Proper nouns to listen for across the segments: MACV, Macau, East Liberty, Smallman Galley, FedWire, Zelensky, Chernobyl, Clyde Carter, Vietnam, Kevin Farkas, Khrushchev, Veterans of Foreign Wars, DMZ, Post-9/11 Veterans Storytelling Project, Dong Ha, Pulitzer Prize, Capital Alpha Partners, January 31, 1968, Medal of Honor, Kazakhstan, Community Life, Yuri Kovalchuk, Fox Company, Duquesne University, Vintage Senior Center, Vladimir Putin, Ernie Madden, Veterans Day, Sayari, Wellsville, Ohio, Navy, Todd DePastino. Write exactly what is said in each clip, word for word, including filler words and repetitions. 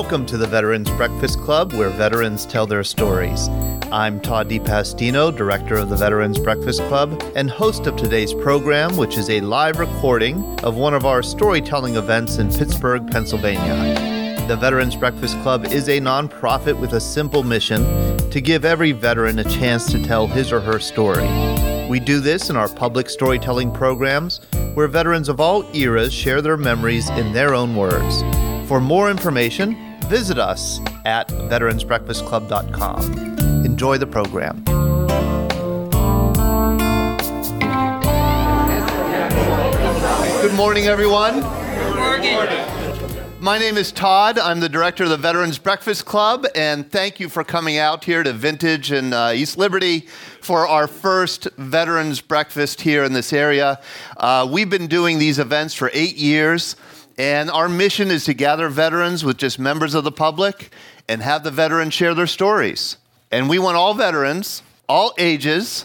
Welcome to the Veterans Breakfast Club, where veterans tell their stories. I'm Todd DePastino, director of the Veterans Breakfast Club, and host of today's program, which is a live recording of one of our storytelling events in Pittsburgh, Pennsylvania. The Veterans Breakfast Club is a nonprofit with a simple mission to give every veteran a chance to tell his or her story. We do this in our public storytelling programs, where veterans of all eras share their memories in their own words. For more information, visit us at veterans breakfast club dot com. Enjoy the program. Good morning, everyone. Good morning. My name is Todd. I'm the director of the Veterans Breakfast Club, and thank you for coming out here to Vintage in uh, East Liberty for our first Veterans Breakfast here in this area. Uh, we've been doing these events for eight years. And our mission is to gather veterans with just members of the public and have the veterans share their stories. And we want all veterans, all ages.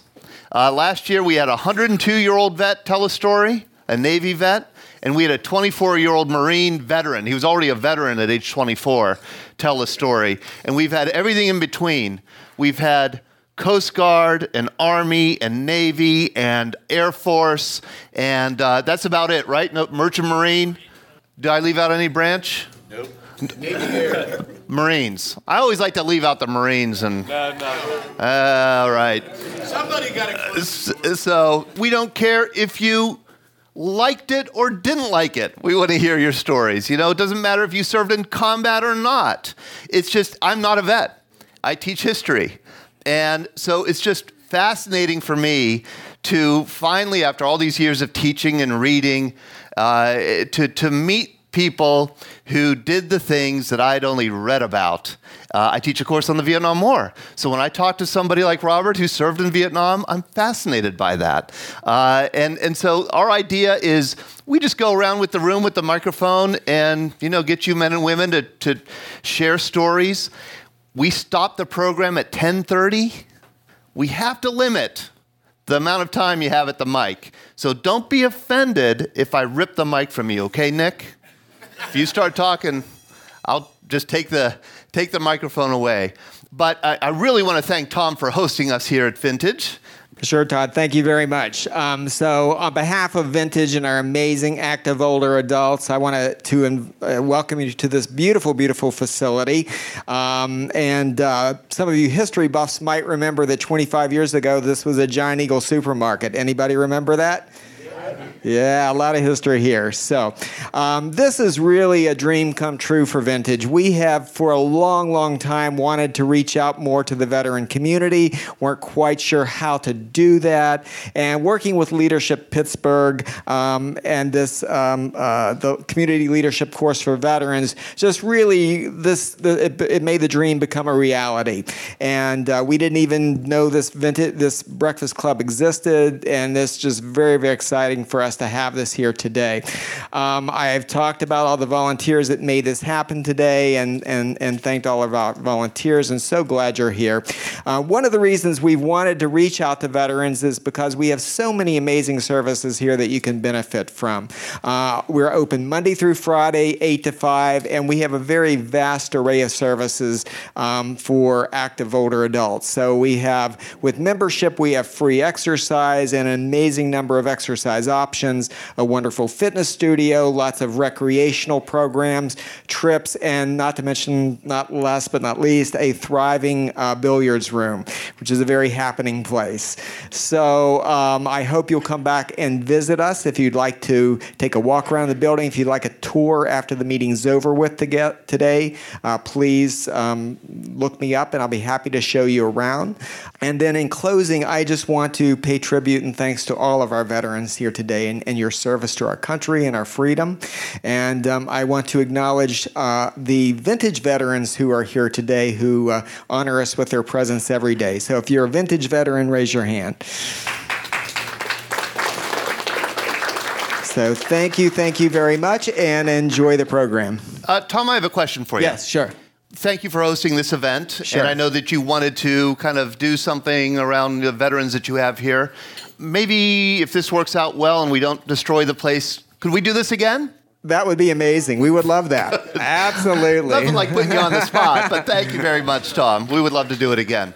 Uh, last year, we had a one hundred two-year-old vet tell a story, a Navy vet, and we had a twenty-four-year-old Marine veteran. He was already a veteran at age twenty-four, tell a story. And we've had everything in between. We've had Coast Guard and Army and Navy and Air Force, and uh, that's about it, right? No, Merchant Marine. Did I leave out any branch? Nope. Marines. I always like to leave out the Marines. And no, no. Uh, all right. Somebody got a clue. So we don't care if you liked it or didn't like it. We want to hear your stories. You know, it doesn't matter if you served in combat or not. It's just, I'm not a vet. I teach history. And so it's just fascinating for me to finally, after all these years of teaching and reading, Uh, to, to meet people who did the things that I'd only read about. Uh, I teach a course on the Vietnam War. So when I talk to somebody like Robert who served in Vietnam, I'm fascinated by that. Uh, and, and so our idea is we just go around with the room with the microphone and, you know, get you men and women to, to share stories. We stop the program at ten thirty. We have to limit the amount of time you have at the mic. So don't be offended if I rip the mic from you, okay, Nick? If you start talking, I'll just take the take the microphone away. But I, I really want to thank Tom for hosting us here at Vintage. Sure, Todd. Thank you very much. Um, so on behalf of Vintage and our amazing active older adults, I want to, to in, uh, welcome you to this beautiful, beautiful facility. Um, and uh, some of you history buffs might remember that twenty-five years ago, this was a Giant Eagle supermarket. Anybody remember that? Yeah, a lot of history here. So um, this is really a dream come true for Vintage. We have for a long, long time wanted to reach out more to the veteran community. Weren't quite sure how to do that. And working with Leadership Pittsburgh um, and this um, uh, the community leadership course for veterans, just really this the, it, it made the dream become a reality. And uh, we didn't even know this Vintage, this breakfast club existed. And this just very, very exciting for us to have this here today. Um, I've talked about all the volunteers that made this happen today and, and, and thanked all of our volunteers, and so glad you're here. Uh, one of the reasons we've wanted to reach out to veterans is because we have so many amazing services here that you can benefit from. Uh, we're open Monday through Friday, eight to five, and we have a very vast array of services um, for active older adults. So we have, with membership, we have free exercise and an amazing number of exercise options, a wonderful fitness studio, lots of recreational programs, trips, and not to mention, not last but not least, a thriving uh, billiards room, which is a very happening place. So um, I hope you'll come back and visit us if you'd like to take a walk around the building. If you'd like a tour after the meeting's over with to get today, uh, please um, look me up and I'll be happy to show you around. And then in closing, I just want to pay tribute and thanks to all of our veterans here today. And, and your service to our country and our freedom. And um, I want to acknowledge uh, the Vintage veterans who are here today who uh, honor us with their presence every day. So if you're a Vintage veteran, raise your hand. So thank you, thank you very much, and enjoy the program. Uh, Tom, I have a question for you. Yes, sure. Thank you for hosting this event. Sure. And I know that you wanted to kind of do something around the veterans that you have here. Maybe if this works out well and we don't destroy the place, could we do this again? That would be amazing. We would love that. Absolutely. Nothing like putting you on the spot, but thank you very much, Tom. We would love to do it again.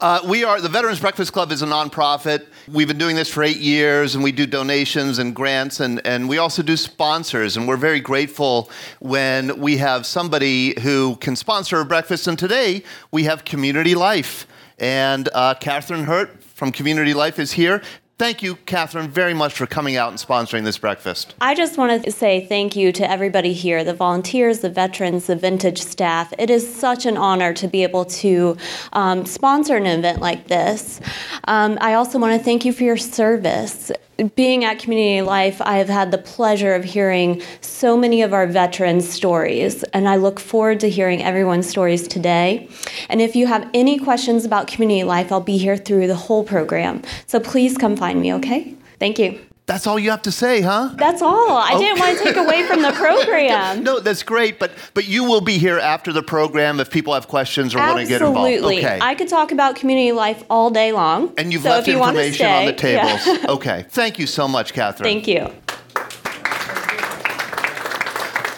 Uh, we are, the Veterans Breakfast Club is a nonprofit. We've been doing this for eight years, and we do donations and grants, and, and we also do sponsors, and we're very grateful when we have somebody who can sponsor a breakfast, and today we have Community Life, and uh, Catherine Hurt from Community Life is here. Thank you, Catherine, very much for coming out and sponsoring this breakfast. I just want to say thank you to everybody here, the volunteers, the veterans, the vintage staff. It is such an honor to be able to um, sponsor an event like this. Um, I also want to thank you for your service. Being at Community Life, I have had the pleasure of hearing so many of our veterans' stories, and I look forward to hearing everyone's stories today. And if you have any questions about Community Life, I'll be here through the whole program. So please come find me, okay? Thank you. That's all you have to say, huh? That's all. I okay. didn't want to take away from the program. No, that's great, but but you will be here after the program if people have questions or Absolutely. want to get involved. Absolutely. Okay. I could talk about Community Life all day long. And you've so left information you stay, on the tables. Yeah. Okay. Thank you so much, Catherine. Thank you.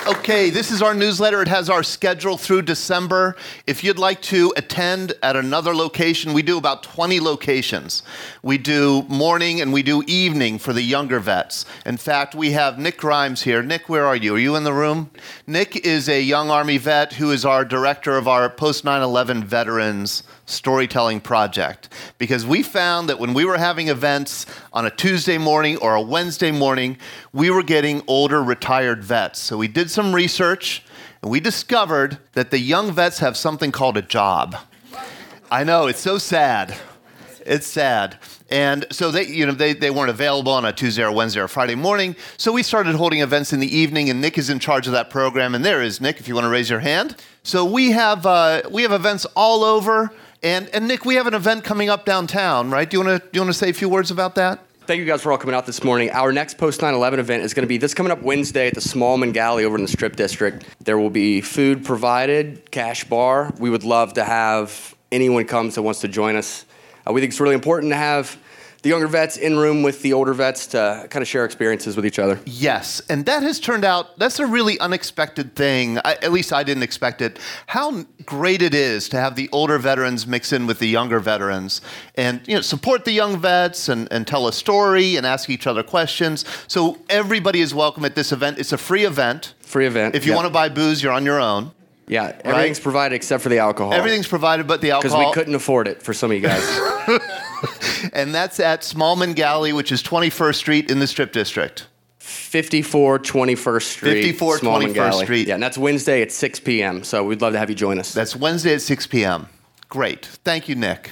Okay, this is our newsletter. It has our schedule through December. If you'd like to attend at another location, we do about twenty locations. We do morning and we do evening for the younger vets. In fact, we have Nick Grimes here. Nick, where are you? Are you in the room? Nick is a young Army vet who is our director of our post nine eleven Veterans Storytelling Project, because we found that when we were having events on a Tuesday morning or a Wednesday morning, we were getting older retired vets. So we did some research, and we discovered that the young vets have something called a job. I know, it's so sad. It's sad. And so they, you know, they, they weren't available on a Tuesday or Wednesday or Friday morning, so we started holding events in the evening, and Nick is in charge of that program. And there is Nick, if you want to raise your hand. So we have uh, we have events all over, and and Nick, we have an event coming up downtown, right? Do you want to do you want to say a few words about that? Thank you guys for all coming out this morning. Our next post nine eleven event is going to be this coming up Wednesday at the Smallman Galley over in the Strip District. There will be food provided, cash bar. We would love to have anyone come that wants to join us. Uh, we think it's really important to have the younger vets in room with the older vets to kind of share experiences with each other. Yes, and that has turned out, that's a really unexpected thing. I, at least I didn't expect it. How great it is to have the older veterans mix in with the younger veterans and, you know, support the young vets and, and tell a story and ask each other questions. So everybody is welcome at this event. It's a free event. Free event. If you yeah. want to buy booze, you're on your own. Yeah, everything's right? provided except for the alcohol. Everything's provided but the alcohol. Because we couldn't afford it for some of you guys. And that's at Smallman Galley, which is twenty-first Street in the Strip District. fifty-four twenty-first Street. fifty-four Smallman twenty-first Street. Yeah, and that's Wednesday at six p.m., so we'd love to have you join us. That's Wednesday at six p.m. Great. Thank you, Nick.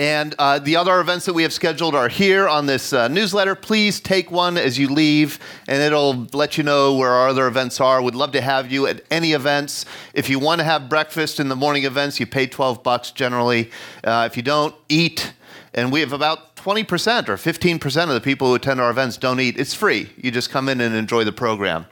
And uh, the other events that we have scheduled are here on this uh, newsletter. Please take one as you leave, and it'll let you know where our other events are. We'd love to have you at any events. If you want to have breakfast in the morning events, you pay twelve bucks generally. Uh, if you don't, eat. And we have about twenty percent or fifteen percent of the people who attend our events don't eat. It's free. You just come in and enjoy the program.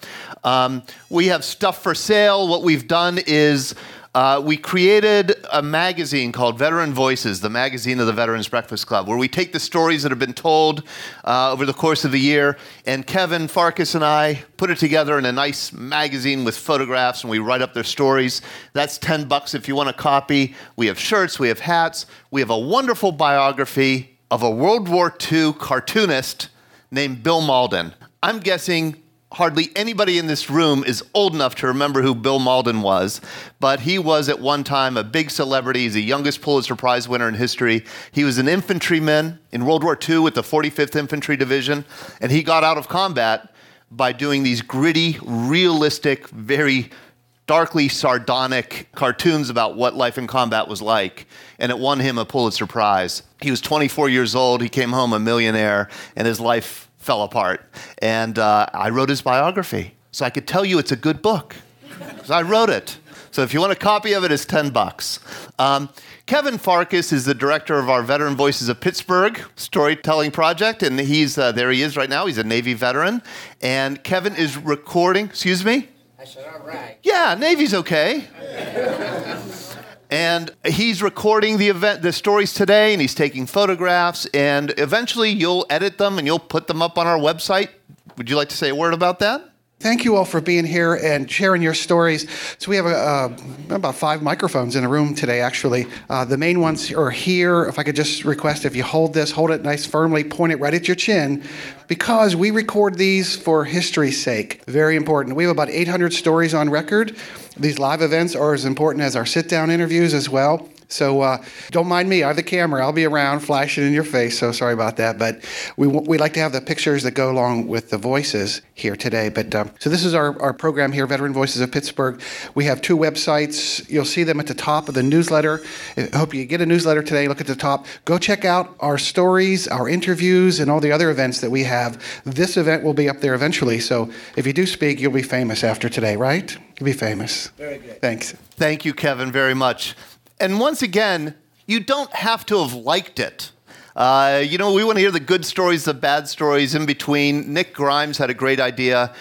Um, we have stuff for sale. What we've done is... Uh, we created a magazine called Veteran Voices, the magazine of the Veterans Breakfast Club, where we take the stories that have been told uh, over the course of the year, and Kevin Farkas and I put it together in a nice magazine with photographs, and we write up their stories. That's ten bucks if you want a copy. We have shirts, we have hats, we have a wonderful biography of a World War Two cartoonist named Bill Mauldin. I'm guessing hardly anybody in this room is old enough to remember who Bill Mauldin was, but he was at one time a big celebrity. He's the youngest Pulitzer Prize winner in history. He was an infantryman in World War Two with the forty-fifth Infantry Division, and he got out of combat by doing these gritty, realistic, very darkly sardonic cartoons about what life in combat was like, and it won him a Pulitzer Prize. He was twenty-four years old. He came home a millionaire, and his life fell apart, and uh, I wrote his biography. So I could tell you it's a good book, because I wrote it. So if you want a copy of it, it's ten bucks. Um, Kevin Farkas is the director of our Veteran Voices of Pittsburgh storytelling project, and he's uh, there he is right now. He's a Navy veteran, and Kevin is recording, excuse me? I said, all right. Yeah, Navy's okay. And he's recording the event, the stories today, and he's taking photographs, and eventually you'll edit them and you'll put them up on our website. Would you like to say a word about that? Thank you all for being here and sharing your stories. So we have uh, about five microphones in the room today, actually. Uh, the main ones are here. If I could just request, if you hold this, hold it nice firmly, point it right at your chin, because we record these for history's sake. Very important. We have about eight hundred stories on record. These live events are as important as our sit-down interviews as well. So uh, don't mind me, I have the camera. I'll be around flashing in your face, so sorry about that. But we we like to have the pictures that go along with the voices here today. But um, so this is our, our program here, Veteran Voices of Pittsburgh. We have two websites. You'll see them at the top of the newsletter. I hope you get a newsletter today. Look at the top. Go check out our stories, our interviews, and all the other events that we have. This event will be up there eventually. So if you do speak, you'll be famous after today, right? You'll be famous. Very good. Thanks. Thank you, Kevin, very much. And once again, you don't have to have liked it. Uh, you know, we want to hear the good stories, the bad stories in between. Nick Grimes had a great idea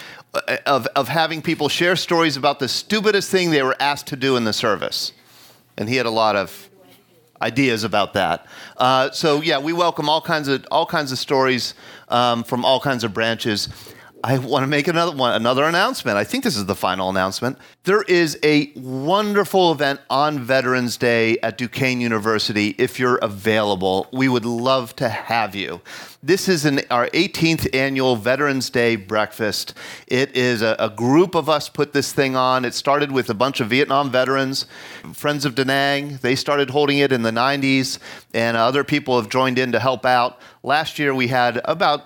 of, of having people share stories about the stupidest thing they were asked to do in the service. And he had a lot of ideas about that. Uh, so yeah, we welcome all kinds of all kinds of stories um, from all kinds of branches. I want to make another one, another announcement. I think this is the final announcement. There is a wonderful event on Veterans Day at Duquesne University. If you're available, we would love to have you. This is an, our eighteenth annual Veterans Day breakfast. It is a, a group of us put this thing on. It started with a bunch of Vietnam veterans, friends of Da Nang. They started holding it in the nineties, and other people have joined in to help out. Last year, we had about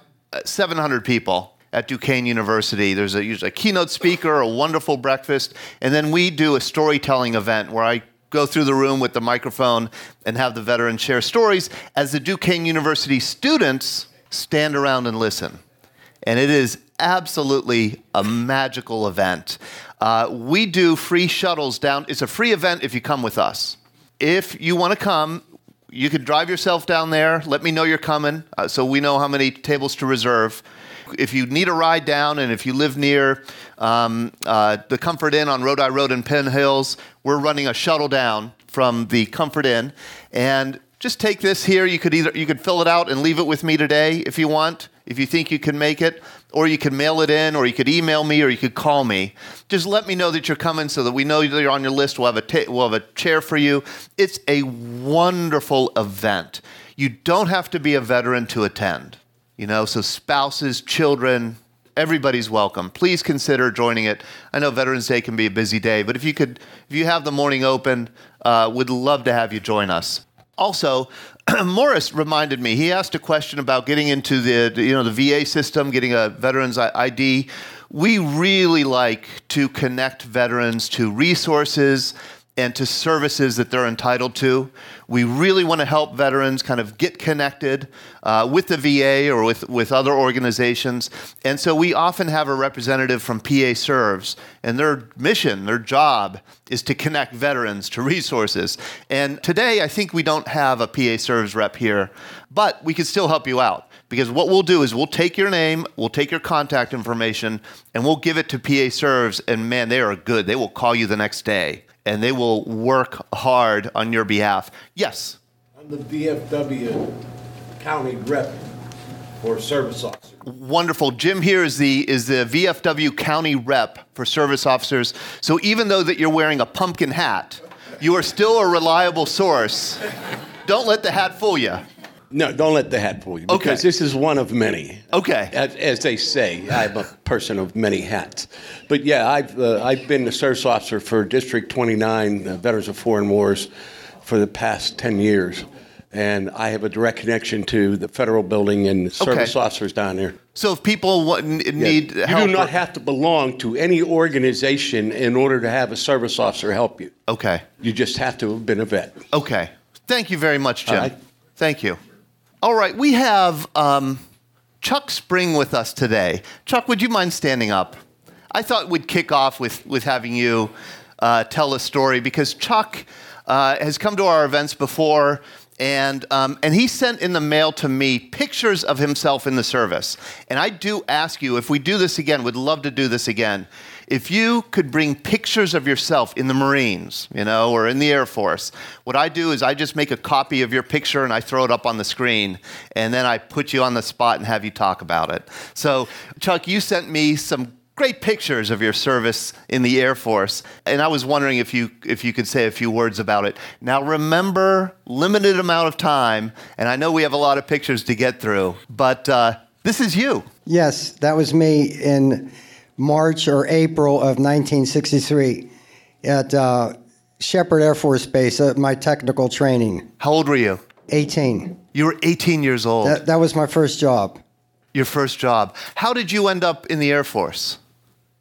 seven hundred people at Duquesne University. There's a, usually a keynote speaker, a wonderful breakfast, and then we do a storytelling event where I go through the room with the microphone and have the veterans share stories as the Duquesne University students stand around and listen. And it is absolutely a magical event. Uh, we do free shuttles down. It's a free event if you come with us. If you want to come, you could drive yourself down there. Let me know you're coming uh, so we know how many tables to reserve. If you need a ride down and if you live near um, uh, the Comfort Inn on Rodi Road in Penn Hills, we're running a shuttle down from the Comfort Inn. And just take this here. You could either you could fill it out and leave it with me today if you want, if you think you can make it, or you can mail it in, or you could email me, or you could call me. Just let me know that you're coming so that we know that you're on your list. We'll have a ta- we'll have a chair for you. It's a wonderful event. You don't have to be a veteran to attend. You know, so spouses, children, everybody's welcome. Please consider joining it. I know Veterans Day can be a busy day, but if you could, if you have the morning open, uh, we'd love to have you join us. Also, Morris reminded me, he asked a question about getting into the, you know, the V A system, getting a veteran's I D. We really like to connect veterans to resources and to services that they're entitled to. We really want to help veterans kind of get connected uh, with the V A or with, with other organizations. And so we often have a representative from P A Serves, and their mission, their job, is to connect veterans to resources. And today, I think we don't have a P A Serves rep here, but we can still help you out. Because what we'll do is we'll take your name, we'll take your contact information, and we'll give it to P A Serves, and man, they are good. They will call you the next day. And they will work hard on your behalf. Yes? I'm the D F W County Rep for Service Officers. Wonderful. Jim here is the is the V F W County Rep for Service Officers. So even though that you're wearing a pumpkin hat, you are still a reliable source. Don't let the hat fool you. No, don't let the hat fool you, because okay. This is one of many. Okay. As, as they say, I'm a person of many hats. But yeah, I've uh, I've been the service officer for District twenty-nine, uh, Veterans of Foreign Wars, for the past ten years. And I have a direct connection to the federal building and the service okay. officers down there. So if people want, need yeah. help... You do not or- have to belong to any organization in order to have a service officer help you. Okay. You just have to have been a vet. Okay. Thank you very much, Jim. Right. Thank you. All right, we have um, Chuck Spring with us today. Chuck, would you mind standing up? I thought we'd kick off with, with having you uh, tell a story, because Chuck uh, has come to our events before, and um, and he sent in the mail to me pictures of himself in the service. And I do ask you, if we do this again, we'd love to do this again, if you could bring pictures of yourself in the Marines, you know, or in the Air Force. What I do is I just make a copy of your picture and I throw it up on the screen, and then I put you on the spot and have you talk about it. So, Chuck, you sent me some great pictures of your service in the Air Force. And I was wondering if you if you could say a few words about it. Now, remember, limited amount of time, and I know we have a lot of pictures to get through, but uh, this is you. Yes, that was me in March or April of nineteen sixty-three at uh, Shepherd Air Force Base at my technical training. How old were you? eighteen. You were eighteen years old. That, that was my first job. Your first job. How did you end up in the Air Force?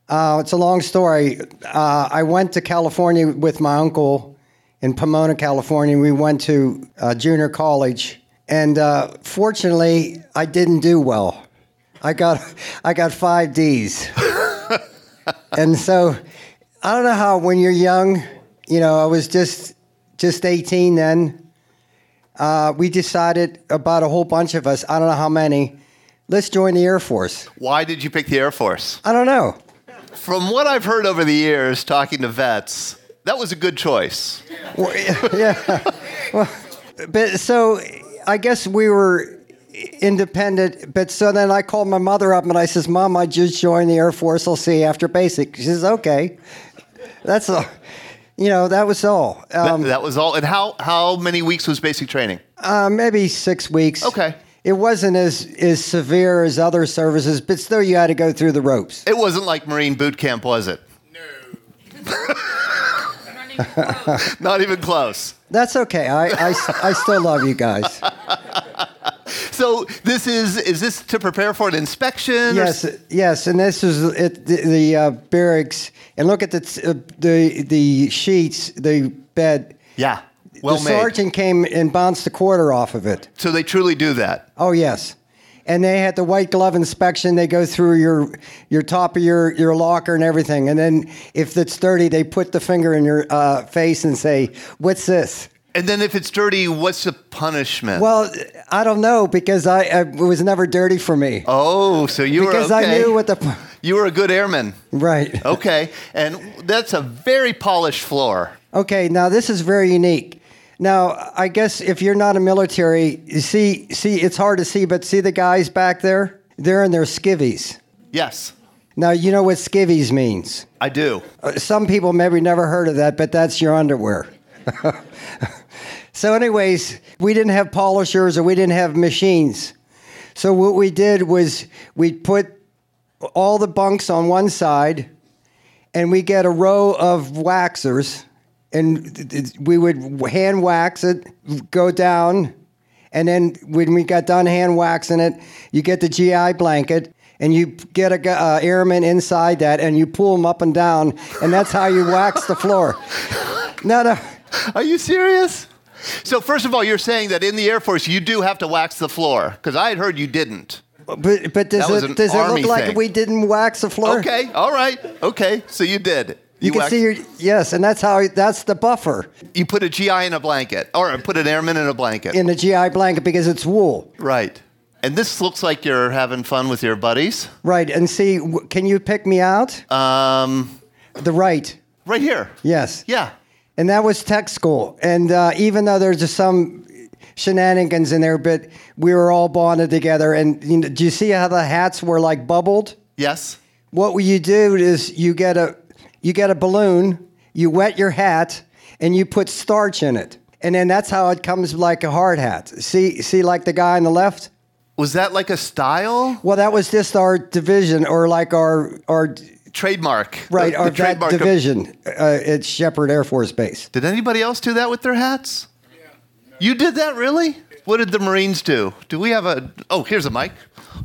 Uh, it's a long story. Uh, I went to California with my uncle in Pomona, California. We went to uh, junior college, and uh, fortunately, I didn't do well. I got I got five D's. And so, I don't know how, when you're young, you know, I was just just eighteen then. Uh, we decided, about a whole bunch of us, I don't know how many, let's join the Air Force. Why did you pick the Air Force? I don't know. From what I've heard over the years, talking to vets, that was a good choice. Well, yeah. Well, but so, I guess we were independent, but so then I called my mother up and I says, Mom, I just joined the Air Force. I'll see you after basic. She says, okay. That's all. You know, that was all. Um, that, that was all. And how, how many weeks was basic training? Uh, maybe six weeks. Okay. It wasn't as, as severe as other services, but still you had to go through the ropes. It wasn't like Marine boot camp, was it? No. Not even close. Not even close. That's okay. I, I, I still love you guys. So this is, is this to prepare for an inspection? Yes, or? Yes, and this is at the, the uh, barracks. And look at the uh, the the sheets, the bed. Yeah, well the made. The sergeant came and bounced a quarter off of it. So they truly do that? Oh, yes. And they had the white glove inspection. They go through your your top of your, your locker and everything. And then if it's dirty, they put the finger in your uh, face and say, what's this? And then if it's dirty, what's the punishment? Well, I don't know, because I, I it was never dirty for me. Oh, so you because were okay. Because I knew what the... You were a good airman. Right. Okay. And that's a very polished floor. Okay. Now, this is very unique. Now, I guess if you're not a military, you see, see, it's hard to see, but see the guys back there? They're in their skivvies. Yes. Now, you know what skivvies means? I do. Uh, some people maybe never heard of that, but that's your underwear. So anyways, we didn't have polishers or we didn't have machines. So what we did was we put all the bunks on one side and we get a row of waxers and we would hand wax it, go down. And then when we got done hand waxing it, you get the G I blanket and you get a uh, airman inside that and you pull them up and down. And that's how you wax the floor. No, no. Are you serious? So first of all, you're saying that in the Air Force, you do have to wax the floor, because I had heard you didn't. But, but does, it, does it look thing. Like we didn't wax the floor? Okay, all right, okay, so you did. You, you can waxed. See your, yes, and that's how, that's the buffer. You put a G I in a blanket, or put an airman in a blanket. In a G I blanket, because it's wool. Right, and this looks like you're having fun with your buddies. Right, and see, can you pick me out? Um, The right. Right here? Yes. Yeah. And that was tech school. And uh, even though there's just some shenanigans in there, but we were all bonded together. And you know, do you see how the hats were like bubbled? Yes. What you do is you get a you get a balloon, you wet your hat, and you put starch in it. And then that's how it comes like a hard hat. See, see, like the guy on the left? Was that like a style? Well, that was just our division or like our... our trademark. Right, the, our the trademark division of, uh, at Shepherd Air Force Base. Did anybody else do that with their hats? Yeah. No. You did that, really? What did the Marines do? Do we have a... Oh, here's a mic.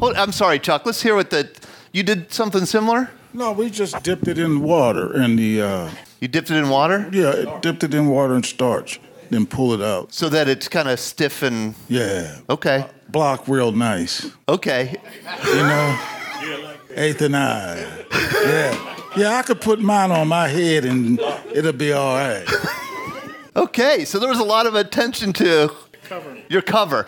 Hold, I'm sorry, Chuck. Let's hear what the... You did something similar? No, we just dipped it in water and the... Uh, you dipped it in water? Yeah, it dipped it in water and starch, then pull it out. So that it's kind of stiff and... Yeah. Okay. Uh, block real nice. Okay. You know... Eighth and nine. Yeah. Yeah, I could put mine on my head and it'll be all right. Okay, so there was a lot of attention to cover. Your cover.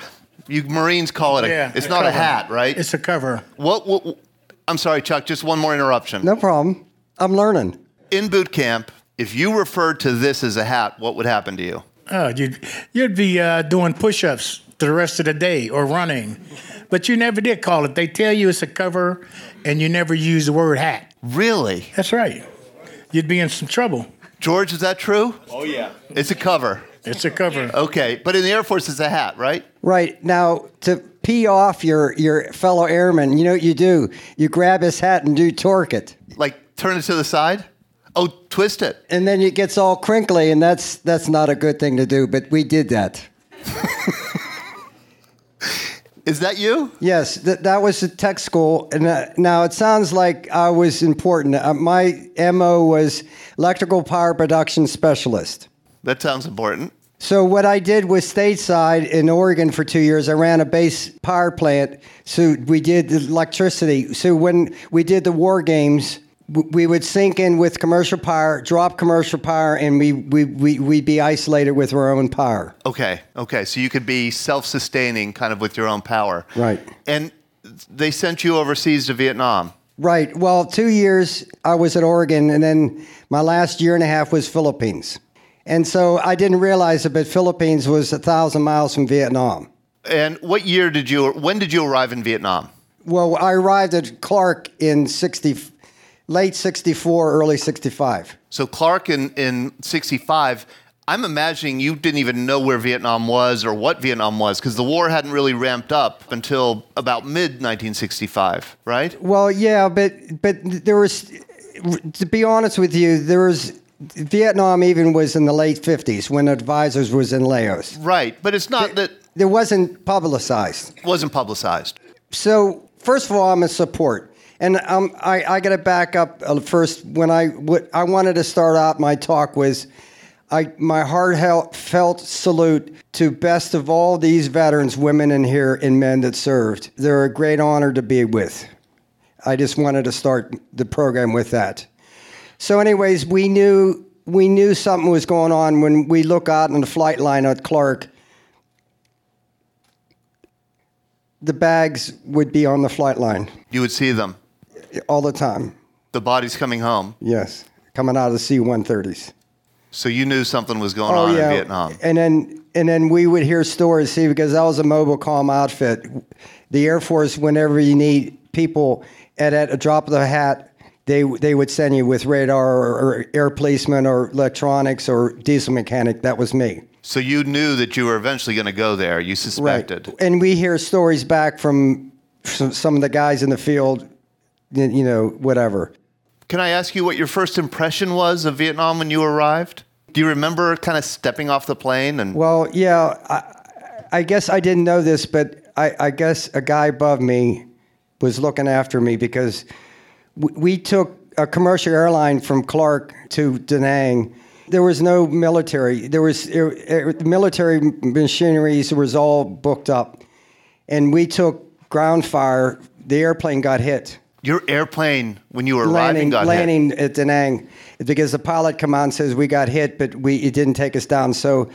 You Marines call it a, yeah, it's a not cover. A hat, right? It's a cover. What, what? I'm sorry, Chuck, just one more interruption. No problem. I'm learning. In boot camp, if you referred to this as a hat, what would happen to you? Oh, you'd, you'd be uh, doing push-ups. the rest of the day or running. But you never did call it. They tell you it's a cover, and you never use the word hat. Really? That's right. You'd be in some trouble. George, is that true? Oh, yeah. It's a cover. It's a cover. Okay, but in the Air Force, it's a hat, right? Right. Now, to pee off your, your fellow airman, you know what you do? You grab his hat and do torque it. Like turn it to the side? Oh, twist it. And then it gets all crinkly, and that's that's not a good thing to do, but we did that. Is that you? Yes, th- that was the tech school. And uh, now it sounds like I was important. Uh, my M O was electrical power production specialist. That sounds important. So what I did was stateside in Oregon for two years. I ran a base power plant, so we did electricity. So when we did the war games, w- we would sink in with commercial power, drop commercial power, and we, we, we, we'd be isolated with our own power. Okay, okay. So you could be self-sustaining kind of with your own power. Right. And they sent you overseas to Vietnam. Right. Well, two years I was at Oregon, and then my last year and a half was Philippines. And so I didn't realize it, but Philippines was a thousand miles from Vietnam. And what year did you, when did you arrive in Vietnam? Well, I arrived at Clark in sixty, late sixty-four, early sixty-five. So Clark in, in sixty-five, I'm imagining you didn't even know where Vietnam was or what Vietnam was, because the war hadn't really ramped up until about mid nineteen sixty-five, right? Well, yeah, but but there was, to be honest with you, there was, Vietnam even was in the late fifties when Advisors was in Laos. Right, but it's not that... It wasn't publicized. It wasn't publicized. So, first of all, I'm in support. And um, I, I got to back up first. When I, what I wanted to start out my talk was I, my heartfelt salute to best of all these veterans, women in here and men that served. They're a great honor to be with. I just wanted to start the program with that. So anyways, we knew we knew something was going on when we look out in the flight line at Clark. The bags would be on the flight line. You would see them? All the time. The bodies coming home? Yes, coming out of the C one thirties. So you knew something was going oh, on yeah. in Vietnam? And then and then we would hear stories, see, because that was a mobile comm outfit. The Air Force, whenever you need people at, at a drop of the hat, They they would send you with radar or, or air policeman or electronics or diesel mechanic. That was me. So you knew that you were eventually going to go there. You suspected. Right. And we hear stories back from some of the guys in the field, you know, whatever. Can I ask you what your first impression was of Vietnam when you arrived? Do you remember kind of stepping off the plane? And Well, yeah, I, I guess I didn't know this, but I, I guess a guy above me was looking after me because... We took a commercial airline from Clark to Da Nang. There was no military. There was the military machineries was all booked up, and we took ground fire. The airplane got hit. Your airplane, when you were landing, arriving, got landing hit. Landing at Da Nang, because the pilot command says we got hit, but we it didn't take us down. So,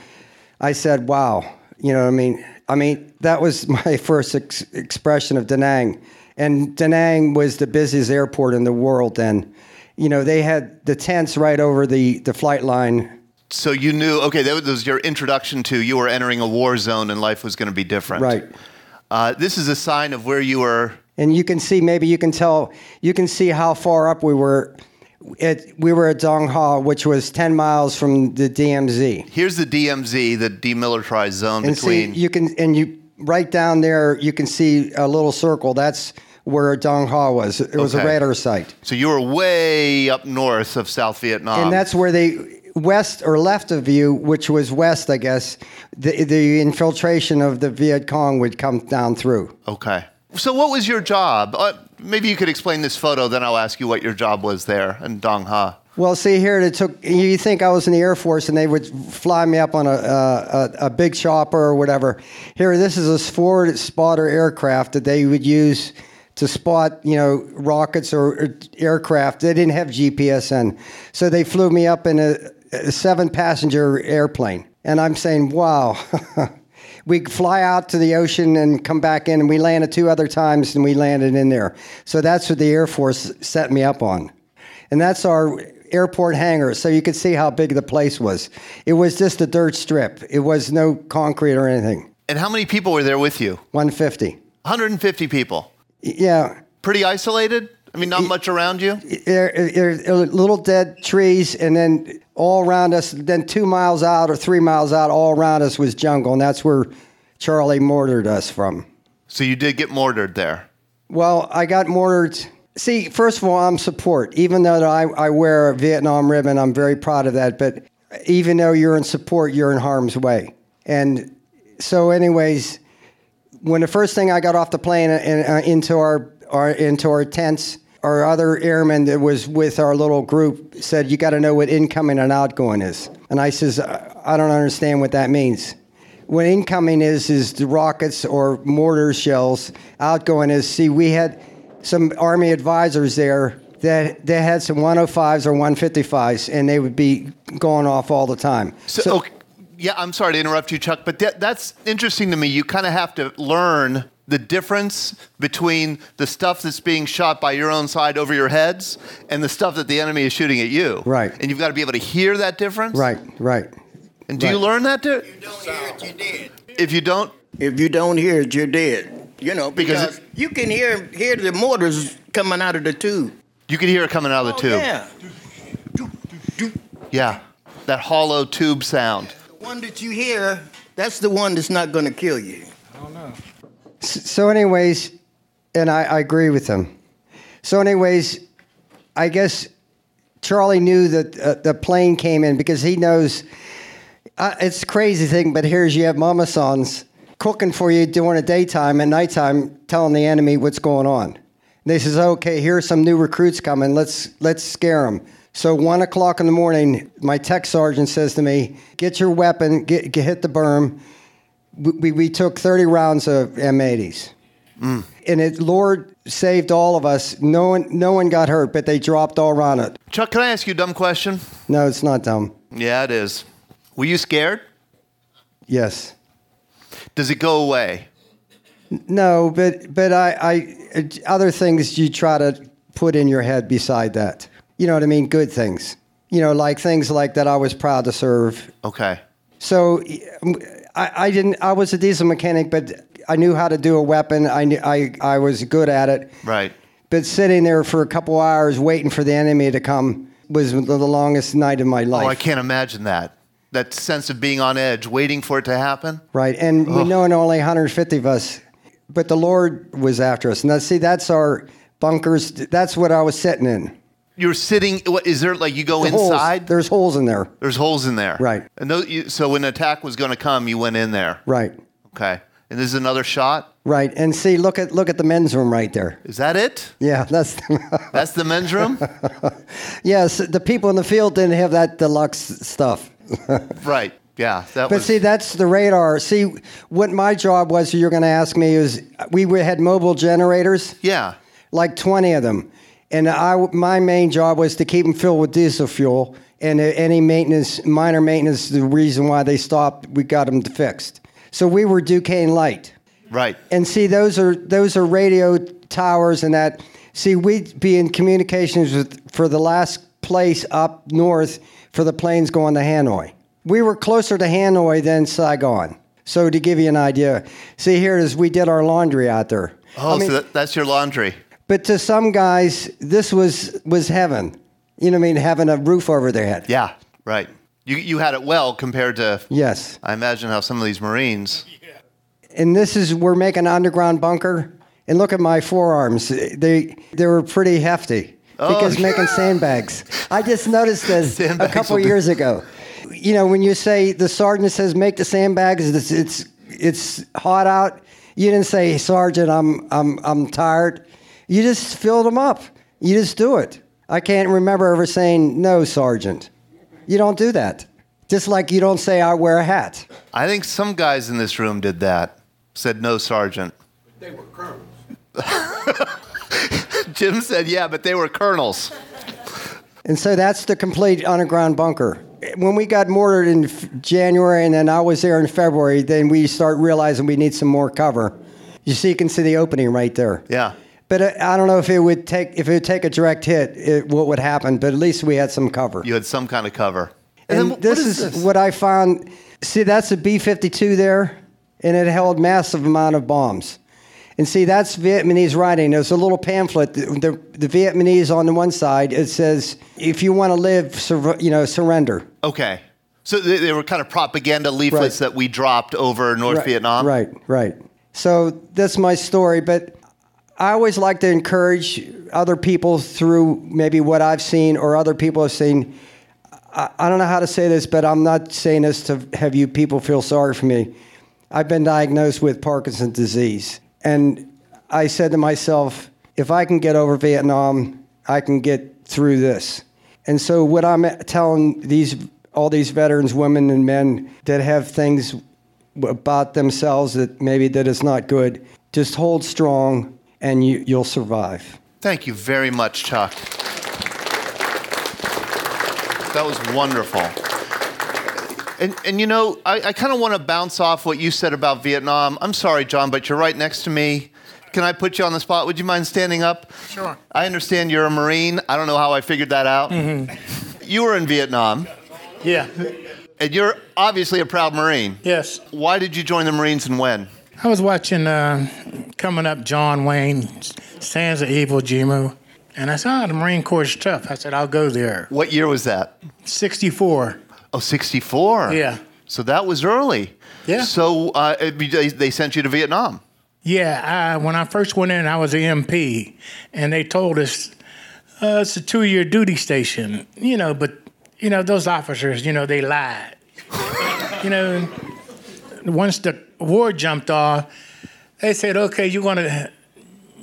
I said, "Wow," you know what I mean? I mean that was my first ex- expression of Da Nang. And Da Nang was the busiest airport in the world then. You know, they had the tents right over the, the flight line. So you knew, okay, that was your introduction to you were entering a war zone and life was going to be different. Right. Uh, this is a sign of where you were. And you can see, maybe you can tell, you can see how far up we were. It, we were at Dong Ha, which was ten miles from the D M Z. Here's the D M Z, the demilitarized zone and between. See, you can, and you... Right down there, you can see a little circle. That's where Dong Ha was. It was okay. A radar site. So you were way up north of South Vietnam. And that's where they, west or left of you, which was west, I guess, the, the infiltration of the Viet Cong would come down through. Okay. So what was your job? Uh, maybe you could explain this photo, then I'll ask you what your job was there in Dong Ha. Well, see here, it took. You think I was in the Air Force, and they would fly me up on a a, a big chopper or whatever. Here, this is a forward spotter aircraft that they would use to spot, you know, rockets or, or aircraft. They didn't have G P S in, so they flew me up in a, a seven-passenger airplane. And I'm saying, wow. We fly out to the ocean and come back in, and we landed two other times, and we landed in there. So that's what the Air Force set me up on, and that's our airport hangar, so you could see how big the place was. It was just a dirt strip. It was no concrete or anything. And how many people were there with you? one hundred fifty. one hundred fifty people? Yeah. Pretty isolated? I mean, not much around you? There, there, there were little dead trees, and then all around us, then two miles out or three miles out, all around us was jungle, and that's where Charlie mortared us from. So you did get mortared there? Well, I got mortared. See, first of all, I'm support. Even though I, I wear a Vietnam ribbon, I'm very proud of that, but even though you're in support, you're in harm's way. And so anyways, when the first thing I got off the plane and uh, into our, our into our tents, our other airman that was with our little group said, you got to know what incoming and outgoing is. And I says, I don't understand what that means. What incoming is, is the rockets or mortar shells. Outgoing is, see, we had some Army advisors there that that had some one oh fives or one fifty-fives, and they would be going off all the time. So, so okay. Yeah, I'm sorry to interrupt you, Chuck, but that, that's interesting to me. You kind of have to learn the difference between the stuff that's being shot by your own side over your heads and the stuff that the enemy is shooting at you. Right. And you've got to be able to hear that difference. Right, right. And do right. you learn that? To- if you don't hear it, you're dead. If you don't? If you don't hear it, you're dead. You know, because, because it, you can hear hear the mortars coming out of the tube. You can hear it coming out of the oh, tube. yeah. Do, do, do. Yeah, that hollow tube sound. The one that you hear, that's the one that's not going to kill you. I don't know. So anyways, and I, I agree with him. So anyways, I guess Charlie knew that uh, the plane came in because he knows, uh, it's a crazy thing, but here's you have mama sons cooking for you during the daytime and nighttime, telling the enemy what's going on. And they says, okay, here's some new recruits coming. Let's, let's scare them. So one o'clock in the morning, my tech sergeant says to me, get your weapon, get, get hit the berm. We, we took thirty rounds of M eighties. Mm. And it, Lord saved all of us. No one no one got hurt, but they dropped all around it. Chuck, can I ask you a dumb question? No, it's not dumb. Yeah, it is. Were you scared? Yes. Does it go away? No, but, but I, I other things you try to put in your head beside that. You know what I mean? Good things. You know, like things like that I was proud to serve. Okay. So I, I didn't, I was a diesel mechanic, but I knew how to do a weapon. I, knew, I, I was good at it. Right. But sitting there for a couple hours waiting for the enemy to come was the longest night of my life. Oh, I can't imagine that. That sense of being on edge, waiting for it to happen. Right. And Ugh. we know only one hundred fifty of us, but the Lord was after us. Now, see, that's our bunkers. That's what I was sitting in. You're sitting, what, is there, like, you go the inside? Holes. There's holes in there. There's holes in there. Right. And those, you, so when an attack was going to come, you went in there. Right. Okay. And this is another shot? Right. And see, look at look at the men's room right there. Is that it? Yeah. That's the, that's the men's room? Yes. The people in the field didn't have that deluxe stuff. Right. Yeah. That but was... see, that's the radar. See, what my job was, you're going to ask me, is we had mobile generators. Yeah. Like twenty of them. And I, my main job was to keep them filled with diesel fuel, and any maintenance, minor maintenance, the reason why they stopped, we got them fixed. So we were Duquesne Light. Right. And see, those are those are radio towers and that. See, we'd be in communications with, for the last place up north for the planes going to Hanoi. We were closer to Hanoi than Saigon. So to give you an idea, see, here it is, we did our laundry out there. Oh, I mean, so that, that's your laundry. But to some guys, this was, was heaven. You know what I mean? Having a roof over their head. Yeah, right. You you had it well compared to... Yes. I imagine how some of these Marines... Yeah. And this is, we're making an underground bunker. And look at my forearms. They they were pretty hefty. Oh. Because making sandbags. I just noticed this sandbags a couple years ago. You know, when you say, the sergeant says, make the sandbags, it's it's, it's hot out. You didn't say, Sergeant, I'm I'm I'm tired. You just filled them up. You just do it. I can't remember ever saying, no, Sergeant. You don't do that. Just like you don't say, I wear a hat. I think some guys in this room did that, said, no, Sergeant. But they were colonels. Jim said, yeah, but they were colonels. And so that's the complete underground bunker. When we got mortared in January and then I was there in February, then we start realizing we need some more cover. You see, you can see the opening right there. Yeah. But I don't know if it would take if it would take a direct hit, it, what would happen. But at least we had some cover. You had some kind of cover. And, and then, this, is, this is what I found. See, that's a B fifty-two there, and it held massive amount of bombs. And see, that's Vietnamese writing. There's a little pamphlet. The, the, the Vietnamese on the one side, it says, if you want to live, sur- you know, surrender. Okay. So they, they were kind of propaganda leaflets right. that we dropped over North right. Vietnam? Right, right. So that's my story. But I always like to encourage other people through maybe what I've seen or other people have seen. I, I don't know how to say this, but I'm not saying this to have you people feel sorry for me. I've been diagnosed with Parkinson's disease. And I said to myself, if I can get over Vietnam, I can get through this. And so what I'm telling these all these veterans, women and men that have things about themselves that maybe that is not good, just hold strong and you, you'll survive. Thank you very much, Chuck. That was wonderful. And, and you know, I, I kind of want to bounce off what you said about Vietnam. I'm sorry, John, but you're right next to me. Can I put you on the spot? Would you mind standing up? Sure. I understand you're a Marine. I don't know how I figured that out. Mm-hmm. You were in Vietnam. Yeah. And you're obviously a proud Marine. Yes. Why did you join the Marines and when? I was watching uh, Coming Up John Wayne, Sands of Iwo Jima. And I saw oh, the Marine Corps is tough. I said, I'll go there. What year was that? sixty-four. Oh, sixty-four. Yeah. So that was early. Yeah. So uh, it, they sent you to Vietnam. Yeah. I, when I first went in, I was an M P, and they told us uh, it's a two-year duty station. You know, but you know those officers, you know, they lied. You know, once the war jumped off, they said, "Okay, you're gonna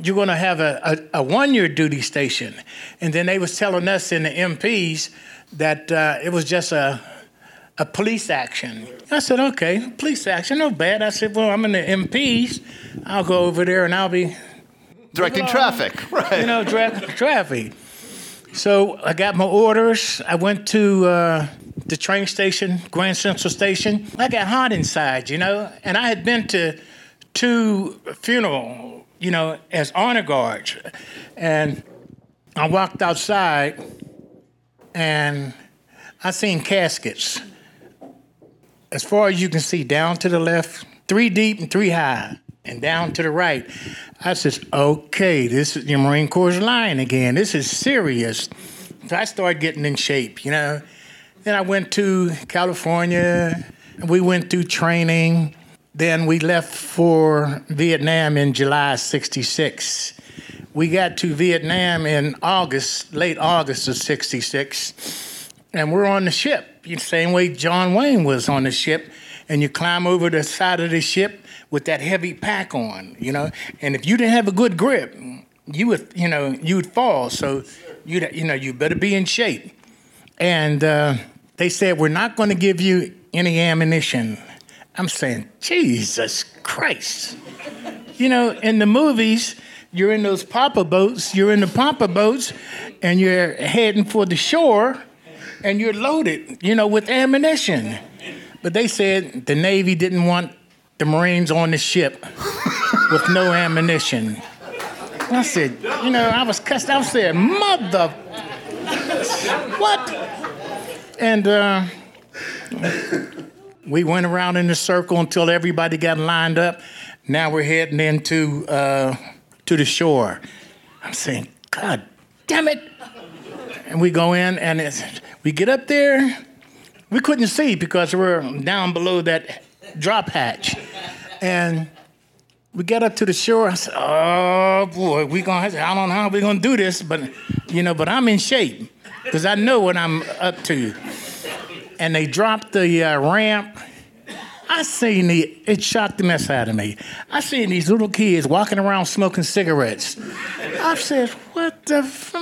you're gonna have a, a, a one-year duty station," and then they was telling us in the M Ps that uh, it was just a. a police action. I said, okay, police action, no bad. I said, well, I'm in the M Ps. I'll go over there and I'll be... Directing traffic, right. You know, directing traffic. So I got my orders. I went to uh, the train station, Grand Central Station. I got hot inside, you know, and I had been to two funerals, you know, as honor guards. And I walked outside and I seen caskets. As far as you can see, down to the left, three deep and three high, and down to the right. I says, okay, this is your Marine Corps lying again. This is serious. So I started getting in shape, you know. Then I went to California. We went through training. Then we left for Vietnam in July sixty-six. We got to Vietnam in August, late August of sixty-six. And we're on the ship, the same way John Wayne was on the ship, and you climb over the side of the ship with that heavy pack on, you know. And if you didn't have a good grip, you would, you know, you would fall. So, you you know, you better be in shape. And uh, they said, we're not going to give you any ammunition. I'm saying, Jesus Christ. You know, in the movies, you're in those papa boats, you're in the papa boats, and you're heading for the shore. And you're loaded, you know, with ammunition. But they said the Navy didn't want the Marines on the ship with no ammunition. And I said, you know, I was cussed. I was saying, mother, what? And uh, we went around in a circle until everybody got lined up. Now we're heading into uh, to the shore. I'm saying, God damn it. And we go in, and it's, we get up there. We couldn't see because we're down below that drop hatch. And we get up to the shore. I said, oh, boy, we gonna, I don't know how we're going to do this, but, you know, but I'm in shape because I know what I'm up to. And they dropped the uh, ramp. I seen the, it shocked the mess out of me. I seen these little kids walking around smoking cigarettes. I said, what the, f-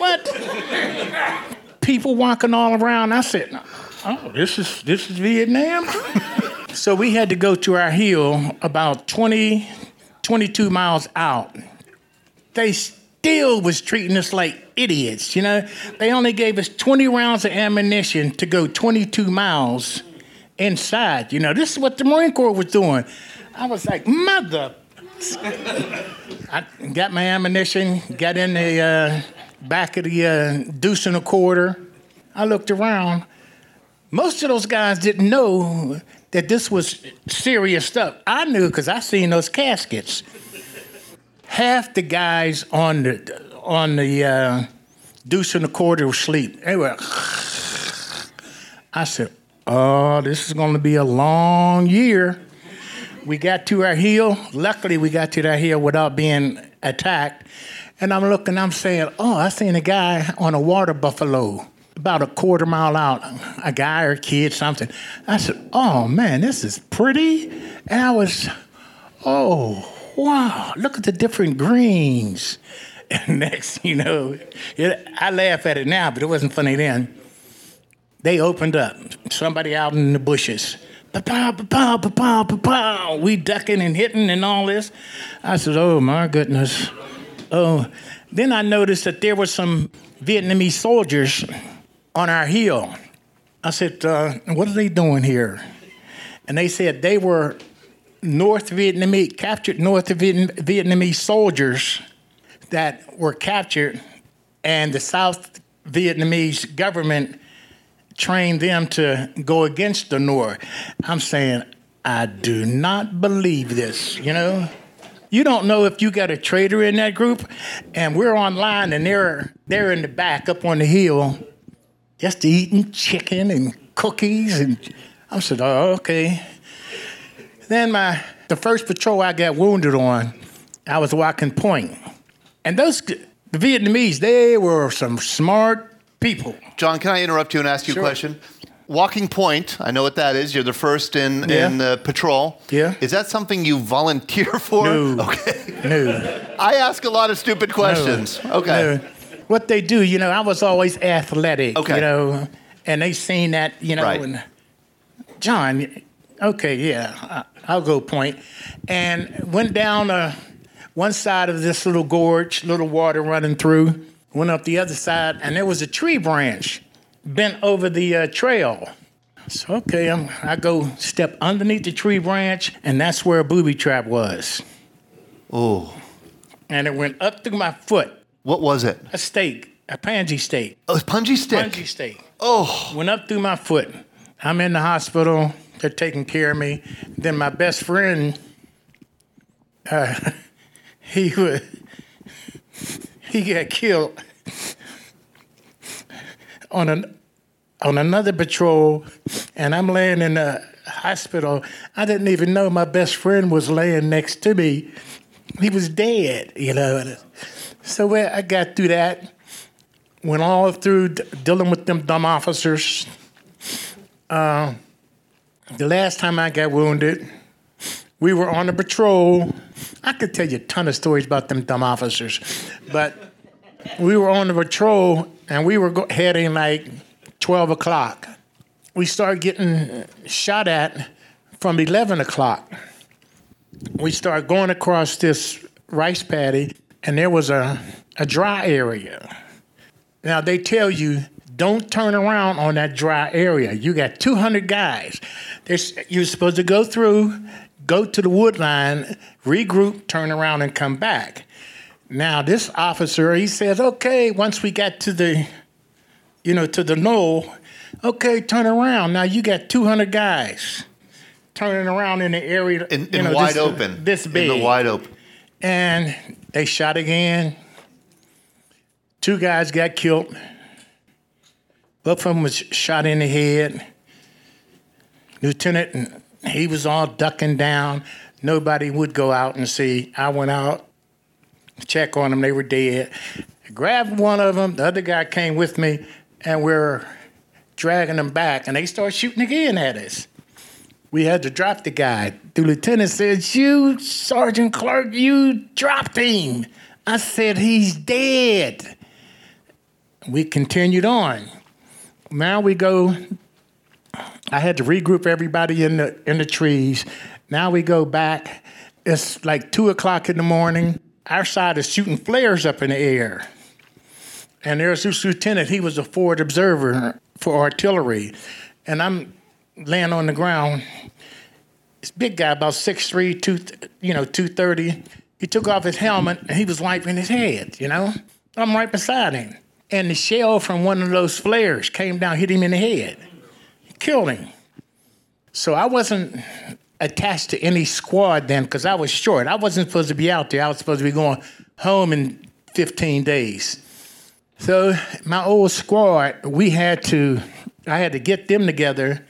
what? People walking all around. I said, oh, this is, this is Vietnam? So we had to go to our hill about twenty, twenty-two miles out. They still was treating us like idiots, you know? They only gave us twenty rounds of ammunition to go twenty-two miles inside, you know, this is what the Marine Corps was doing. I was like, mother. I got my ammunition, got in the uh, back of the uh, deuce and a quarter. I looked around. Most of those guys didn't know that this was serious stuff. I knew because I seen those caskets. Half the guys on the on the uh, deuce and a quarter were asleep. They were. I said, "Oh, this is going to be a long year." We got to our heel. Luckily, we got to that heel without being attacked. And I'm looking, I'm saying, oh, I seen a guy on a water buffalo, about a quarter mile out, a guy or a kid, something. I said, oh, man, this is pretty. And I was, oh, wow, look at the different greens. And next, you know, it, I laugh at it now, but it wasn't funny then. They opened up, somebody out in the bushes. Pa-pow, pa-pow, pa-pow, pa-pow. We ducking and hitting and all this. I said, oh, my goodness. Oh, then I noticed that there were some Vietnamese soldiers on our hill. I said, uh, what are they doing here? And they said they were North Vietnamese, captured North Vietnamese soldiers that were captured, and the South Vietnamese government trained them to go against the North. I'm saying, I do not believe this, you know? You don't know if you got a traitor in that group, and we're online, and they're, they're in the back up on the hill just eating chicken and cookies. And I said, oh, okay. Then my the first patrol I got wounded on, I was walking point. And those the Vietnamese, they were some smart people. John, can I interrupt you and ask you sure. a question? Walking point, I know what that is. You're the first in yeah. in uh, patrol. Yeah. Is that something you volunteer for? No. Okay. No. I ask a lot of stupid questions. No. Okay. No. What they do, you know, I was always athletic, okay. you know, and they seen that, you know. Right. And John, okay, yeah, I'll go point. And went down uh, one side of this little gorge, little water running through. Went up the other side, and there was a tree branch bent over the uh, trail. So, okay, I'm, I go step underneath the tree branch, and that's where a booby trap was. Oh. And it went up through my foot. What was it? A steak, a pongee steak. Oh, a pongee steak? Pongee steak. Oh. Went up through my foot. I'm in the hospital. They're taking care of me. Then my best friend, uh, he was... He got killed on an on another patrol, and I'm laying in the hospital. I didn't even know my best friend was laying next to me. He was dead, you know. So well, I got through that, went all through d- dealing with them dumb officers. Uh, the last time I got wounded, we were on a patrol. I could tell you a ton of stories about them dumb officers, but we were on the patrol, and we were go- heading like twelve o'clock. We started getting shot at from eleven o'clock. We started going across this rice paddy, and there was a, a dry area. Now, they tell you, don't turn around on that dry area. You got two hundred guys. There's, you're supposed to go through, go to the wood line, regroup, turn around, and come back. Now, this officer, he says, okay, once we got to the, you know, to the knoll, okay, turn around. Now, you got two hundred guys turning around in the area. In, in you know, wide this, open. This big. In the wide open. And they shot again. Two guys got killed. Both of them was shot in the head. Lieutenant and he was all ducking down. Nobody would go out and see. I went out, check on them. They were dead. I grabbed one of them. The other guy came with me, and we're dragging them back, and they start shooting again at us. We had to drop the guy. The lieutenant said, you, Sergeant Clark, you dropped him. I said, he's dead. We continued on. Now we go... I had to regroup everybody in the in the trees. Now we go back. It's like two o'clock in the morning. Our side is shooting flares up in the air. And there's this lieutenant. He was a forward observer for artillery. And I'm laying on the ground. This big guy, about six three, two, you know, two thirty. He took off his helmet, and he was wiping his head, you know. I'm right beside him. And the shell from one of those flares came down, hit him in the head. Killed him. So I wasn't attached to any squad then because I was short. I wasn't supposed to be out there. I was supposed to be going home in fifteen days. So my old squad, we had to, I had to get them together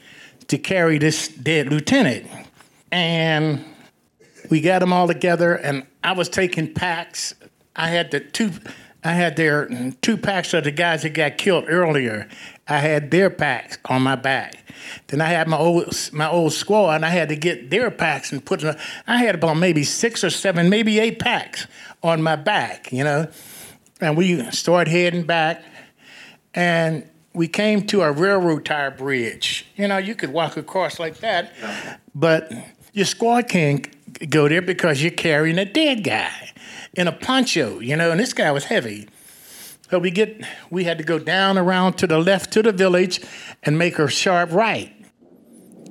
to carry this dead lieutenant. And we got them all together, and I was taking packs. I had the two, I had their two packs of the guys that got killed earlier. I had their packs on my back. Then I had my old my old squad, and I had to get their packs and put them. I had about maybe six or seven, maybe eight packs on my back, you know. And we started heading back, and we came to a railroad tire bridge. You know, you could walk across like that, but your squad can't go there because you're carrying a dead guy in a poncho, you know, and this guy was heavy. So we get, we had to go down around to the left to the village and make a sharp right.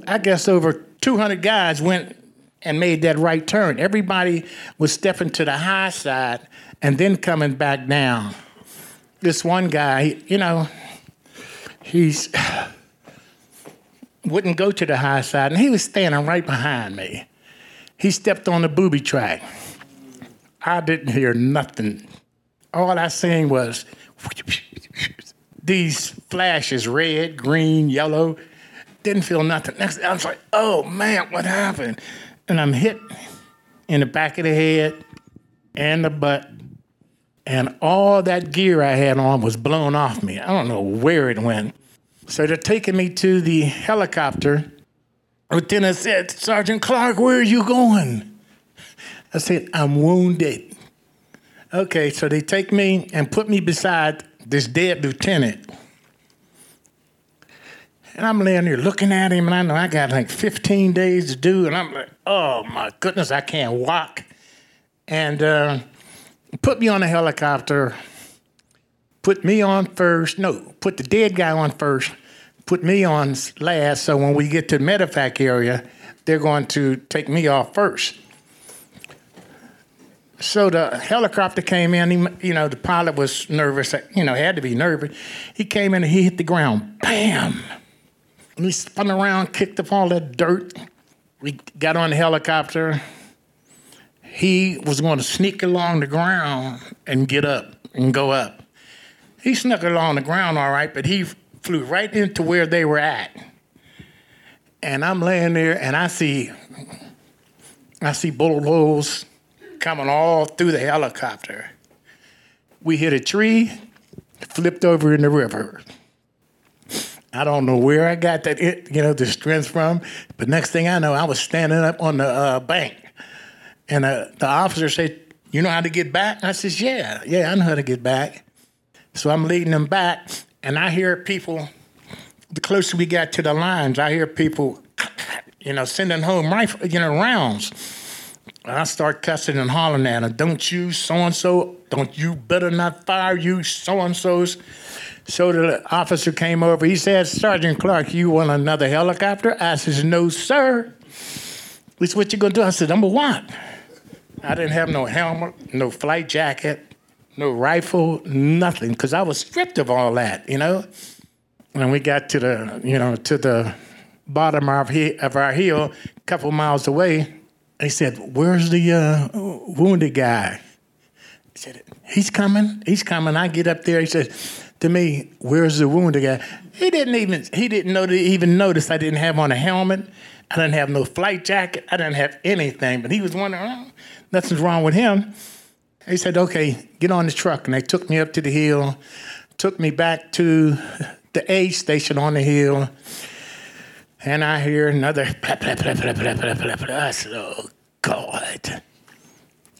I guess over two hundred guys went and made that right turn. Everybody was stepping to the high side and then coming back down. This one guy, you know, he's wouldn't go to the high side, and he was standing right behind me. He stepped on the booby track. I didn't hear nothing. All I seen was these flashes, red, green, yellow. Didn't feel nothing. Next, I was like, oh, man, what happened? And I'm hit in the back of the head and the butt, and all that gear I had on was blown off me. I don't know where it went. So they're taking me to the helicopter. Lieutenant said, Sergeant Clark, where are you going? I said, I'm wounded. Okay, so they take me and put me beside this dead lieutenant. And I'm laying there looking at him, and I know I got like fifteen days to do, and I'm like, oh, my goodness, I can't walk. And uh, put me on a helicopter, put me on first, no, put the dead guy on first, put me on last, so when we get to the medevac area, they're going to take me off first. So the helicopter came in, he, you know, the pilot was nervous, you know, had to be nervous. He came in and he hit the ground, bam! And we spun around, kicked up all that dirt. We got on the helicopter. He was going to sneak along the ground and get up and go up. He snuck along the ground all right, but he flew right into where they were at. And I'm laying there, and I see, I see bullet holes coming all through the helicopter. We hit a tree, flipped over in the river. I don't know where I got that, you know, the strength from, but next thing I know, I was standing up on the uh, bank, and uh, the officer said, you know how to get back? And I says, yeah, yeah, I know how to get back. So I'm leading them back, and I hear people, the closer we got to the lines, I hear people, you know, sending home rifle, you know, rounds. And I start cussing and hollering at them, don't you so-and-so, don't you better not fire you so-and-sos. So the officer came over. He said, Sergeant Clark, you want another helicopter? I says, no, sir. He said, what you going to do? I said, number one. I didn't have no helmet, no flight jacket, no rifle, nothing, because I was stripped of all that, you know. And we got to the, you know, to the bottom of, he- of our hill, a couple miles away. They said, where's the uh, wounded guy? He said, he's coming. He's coming. I get up there. He says to me, where's the wounded guy? He didn't even he didn't know to even notice I didn't have on a helmet. I didn't have no flight jacket. I didn't have anything. But he was wondering, oh, nothing's wrong with him. He said, okay, get on the truck. And they took me up to the hill, took me back to the aid station on the hill. And I hear another, blah, blah, blah, blah, blah, blah, blah, blah. I said, oh, God.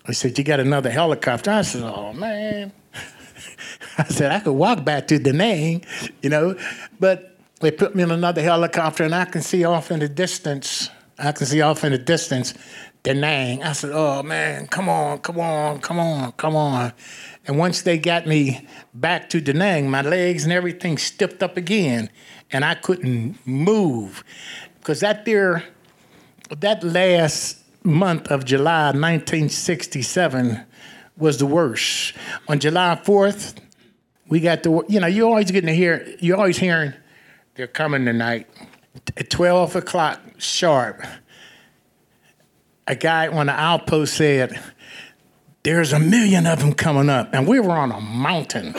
I said, you got another helicopter? I said, oh, man. I said, I could walk back to Da Nang, you know. But they put me in another helicopter, and I can see off in the distance, I can see off in the distance, Da Nang. I said, oh, man, come on, come on, come on, come on. And once they got me back to Da Nang, my legs and everything stiffed up again, and I couldn't move. Because that there, that last month of July nineteen sixty-seven was the worst. On July fourth, we got the, you know, you're always getting to hear, you're always hearing, they're coming tonight, at twelve o'clock sharp, a guy on the outpost said, "There's a million of them coming up." And we were on a mountain.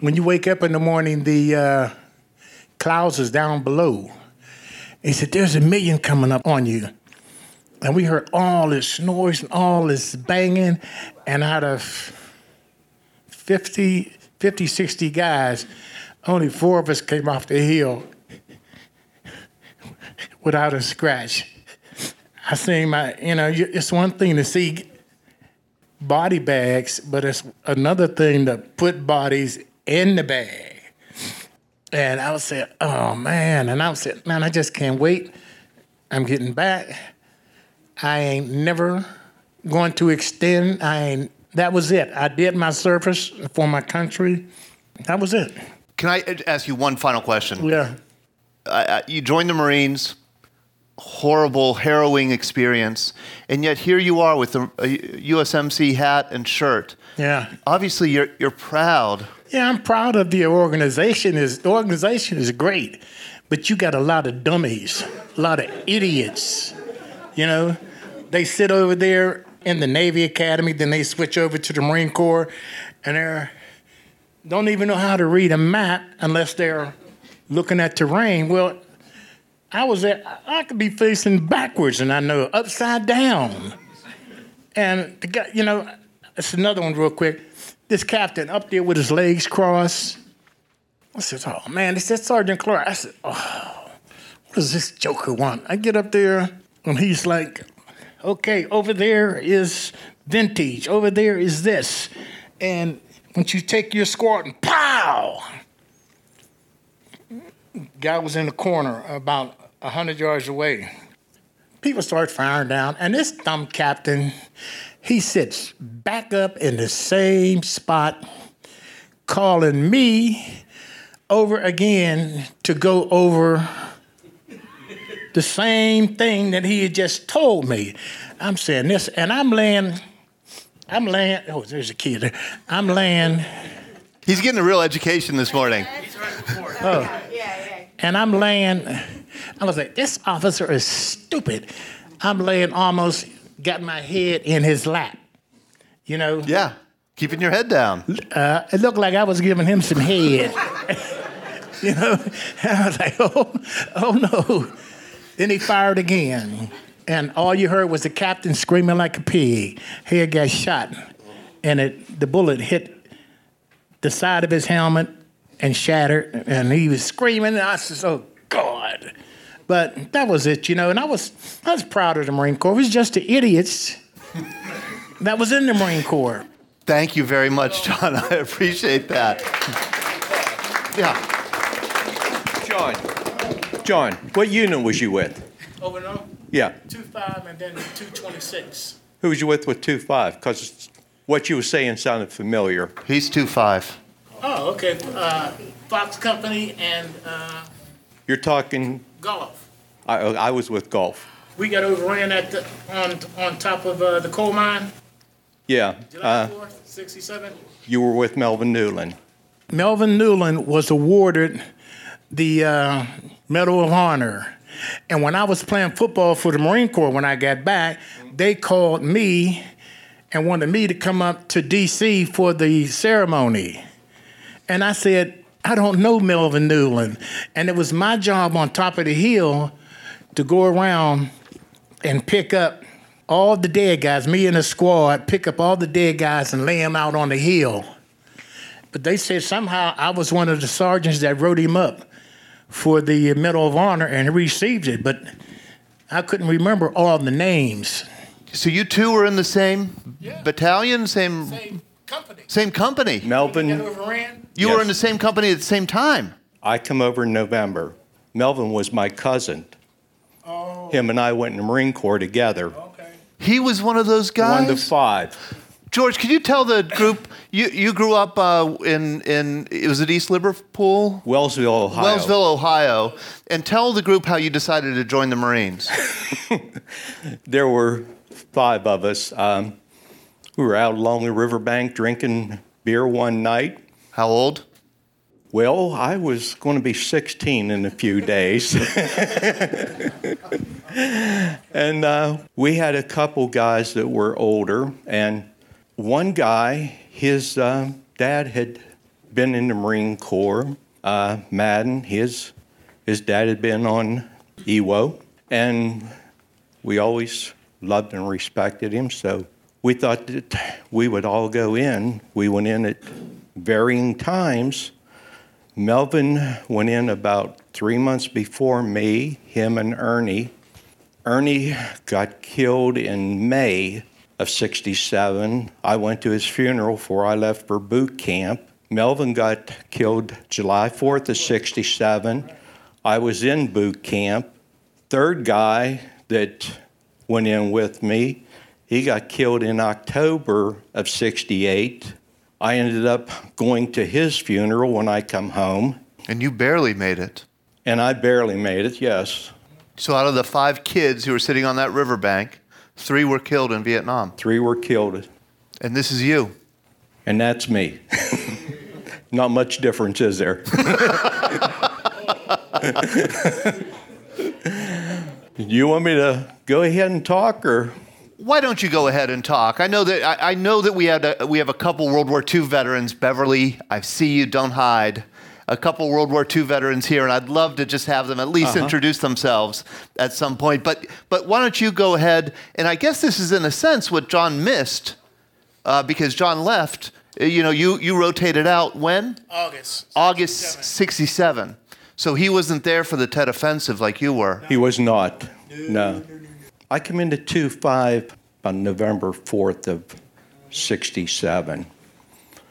When you wake up in the morning, the uh, clouds is down below. He said, "There's a million coming up on you." And we heard all this noise and all this banging. And out of fifty, fifty, sixty guys, only four of us came off the hill without a scratch. I seen my, you know, it's one thing to see body bags, but it's another thing to put bodies in the bag. And I was saying, oh, man. And I was saying, man, I just can't wait. I'm getting back. I ain't never going to extend. I ain't, that was it. I did my service for my country. That was it. Can I ask you one final question? Yeah. Uh, you joined the Marines, horrible, harrowing experience, and yet here you are with a U S M C hat and shirt. Yeah. Obviously, you're you're proud. Yeah, I'm proud of the organization. Is the organization is great, but you got a lot of dummies, a lot of idiots. You know, they sit over there in the Navy Academy, then they switch over to the Marine Corps, and they don't even know how to read a map unless they're looking at terrain. Well, I was there, I could be facing backwards, and I know upside down. And, the guy, you know, it's another one real quick. This captain up there with his legs crossed. I said, oh, man, this is Sergeant Clark. I said, oh, what does this joker want? I get up there, and he's like, okay, over there is vintage. Over there is this. And once you take your squad and pow! Guy was in the corner about one hundred yards away. People start firing down, and this dumb captain, he sits back up in the same spot, calling me over again to go over the same thing that he had just told me. I'm saying this, and I'm laying, I'm laying, oh, there's a kid there. I'm laying. He's getting a real education this morning. Oh. Yeah, yeah. And I'm laying, I was like, this officer is stupid. I'm laying almost, got my head in his lap, you know? Yeah, keeping your head down. Uh, it looked like I was giving him some head, you know? And I was like, oh, oh no. Then he fired again. And all you heard was the captain screaming like a pig. Head got shot, and it, the bullet hit the side of his helmet and shattered, and he was screaming, and I said, oh, God. But that was it, you know, and I was I was proud of the Marine Corps. It was just the idiots that was in the Marine Corps. Thank you very much, John. I appreciate that. Yeah. John, John, what unit was you with? Over and over? Yeah. two five and then two twenty-six. Who was you with with two five? Because what you were saying sounded familiar. He's two five. Oh, okay. Uh, Fox Company and... Uh, You're talking... Golf. I I was with Golf. We got overran at the, on on top of uh, the coal mine. Yeah. July fourth, sixty-seven. You were with Melvin Newland. Melvin Newland was awarded the uh, Medal of Honor. And when I was playing football for the Marine Corps, when I got back, they called me and wanted me to come up to D C for the ceremony. And I said, I don't know Melvin Newland. And it was my job on top of the hill to go around and pick up all the dead guys, me and the squad, pick up all the dead guys and lay them out on the hill. But they said somehow I was one of the sergeants that wrote him up for the Medal of Honor and received it. But I couldn't remember all the names. So you two were in the same yeah. battalion, same... same. Company. Same company. Melvin. You yes. were in the same company at the same time. I come over in November. Melvin was my cousin. Oh. Him and I went in the Marine Corps together. Okay. He was one of those guys? One to five. George, could you tell the group, you, you grew up uh, in, in, it was at East Liverpool? Wellsville, Ohio. Wellsville, Ohio. And tell the group how you decided to join the Marines. There were five of us. Um, We were out along the riverbank drinking beer one night. How old? Well, I was going to be sixteen in a few days. And uh, we had a couple guys that were older. And one guy, his uh, dad had been in the Marine Corps. Uh, Madden, his his dad had been on E W O. And we always loved and respected him. So we thought that we would all go in. We went in at varying times. Melvin went in about three months before me, him and Ernie. Ernie got killed in May of sixty-seven. I went to his funeral before I left for boot camp. Melvin got killed July fourth of sixty-seven. I was in boot camp. Third guy that went in with me, he got killed in October of sixty-eight. I ended up going to his funeral when I come home. And you barely made it. And I barely made it, yes. So out of the five kids who were sitting on that riverbank, three were killed in Vietnam. Three were killed. And this is you. And that's me. Not much difference, is there? You want me to go ahead and talk, or...? Why don't you go ahead and talk? I know that I, I know that we had a, we have a couple World War Two veterans. Beverly, I see you. Don't hide. A couple World War Two veterans here, and I'd love to just have them at least uh-huh. introduce themselves at some point. But but why don't you go ahead? And I guess this is in a sense what John missed, uh, because John left. You know, you you rotated out when August August sixty-seven. So he wasn't there for the Tet Offensive like you were. No. He was not. No. no. I came into two five on November fourth of sixty-seven.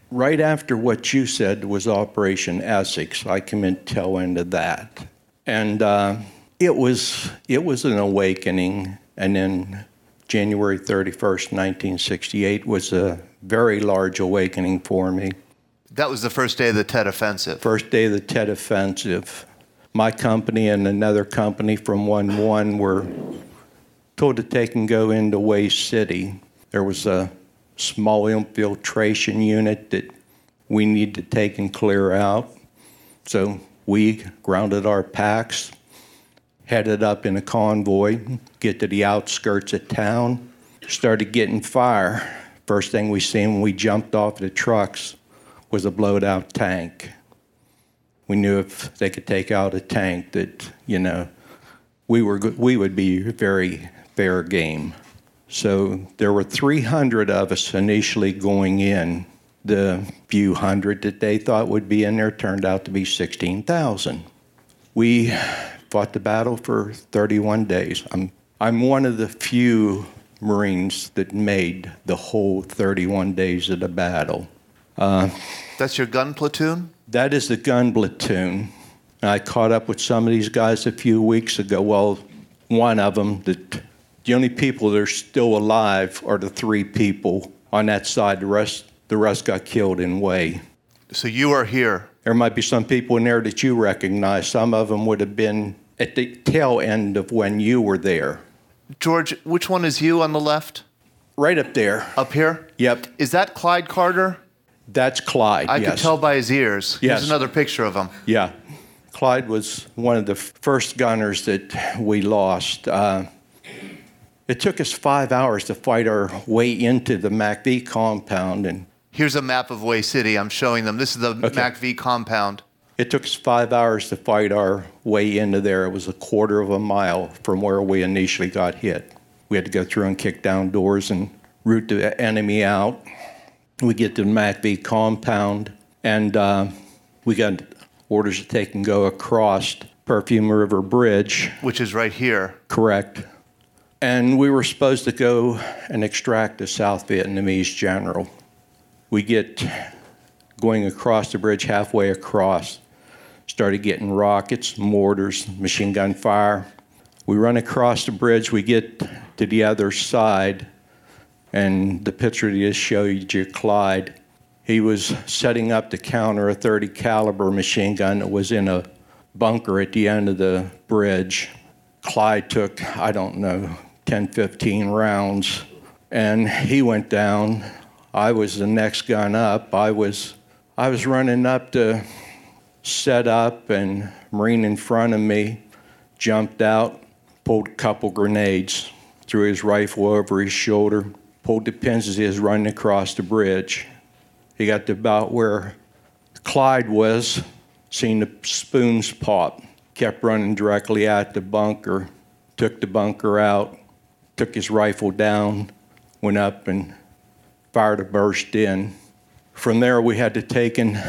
Right after what you said was Operation Essex, I came in tail end of that. And uh, it was it was an awakening. And then January thirty-first, nineteen sixty-eight was a very large awakening for me. That was the first day of the Tet Offensive. First day of the Tet Offensive. My company and another company from one one were told to take and go into Way City. There was a small infiltration unit that we need to take and clear out. So we grounded our packs, headed up in a convoy, get to the outskirts of town, started getting fire. First thing we seen when we jumped off the trucks was a blowed out tank. We knew if they could take out a tank that, you know, we were we would be very fair game. So there were three hundred of us initially going in. The few hundred that they thought would be in there turned out to be sixteen thousand. We fought the battle for thirty-one days. I'm, I'm one of the few Marines that made the whole thirty-one days of the battle. Uh, That's your gun platoon? That is the gun platoon. I caught up with some of these guys a few weeks ago. Well, one of them, that the only people that are still alive are the three people on that side. The rest, the rest got killed in Way. So you are here. There might be some people in there that you recognize. Some of them would have been at the tail end of when you were there. George, which one is you on the left? Right up there. Up here? Yep. Is that Clyde Carter? That's Clyde, I yes. could tell by his ears. Yes. Here's another picture of him. Yeah. Clyde was one of the first gunners that we lost. Uh, It took us five hours to fight our way into the M A C V compound. And here's a map of Way City. I'm showing them. This is the okay. M A C V compound. It took us five hours to fight our way into there. It was a quarter of a mile from where we initially got hit. We had to go through and kick down doors and root the enemy out. We get to the M A C V compound, and uh, we got orders to take and go across Perfume River Bridge. Which is right here. Correct. And we were supposed to go and extract a South Vietnamese general. We get going across the bridge, halfway across, started getting rockets, mortars, machine gun fire. We run across the bridge, we get to the other side, and the picture that just showed you, Clyde, he was setting up to counter a thirty caliber machine gun that was in a bunker at the end of the bridge. Clyde took, I don't know, ten, fifteen rounds, and he went down. I was the next gun up. I was I was running up to set up, and Marine in front of me jumped out, pulled a couple grenades, threw his rifle over his shoulder, pulled the pins as he was running across the bridge. He got to about where Clyde was, seen the spoons pop, kept running directly at the bunker, took the bunker out, took his rifle down, went up and fired a burst in. From there, we had to take and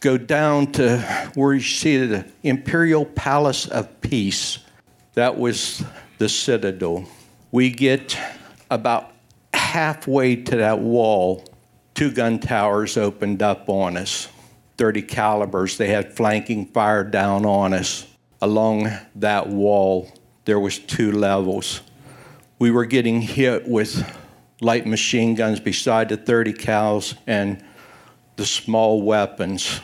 go down to where you see the Imperial Palace of Peace. That was the Citadel. We get about halfway to that wall, two gun towers opened up on us, thirty calibers. They had flanking fire down on us. Along that wall, there was two levels. We were getting hit with light machine guns beside the thirty cals and the small weapons.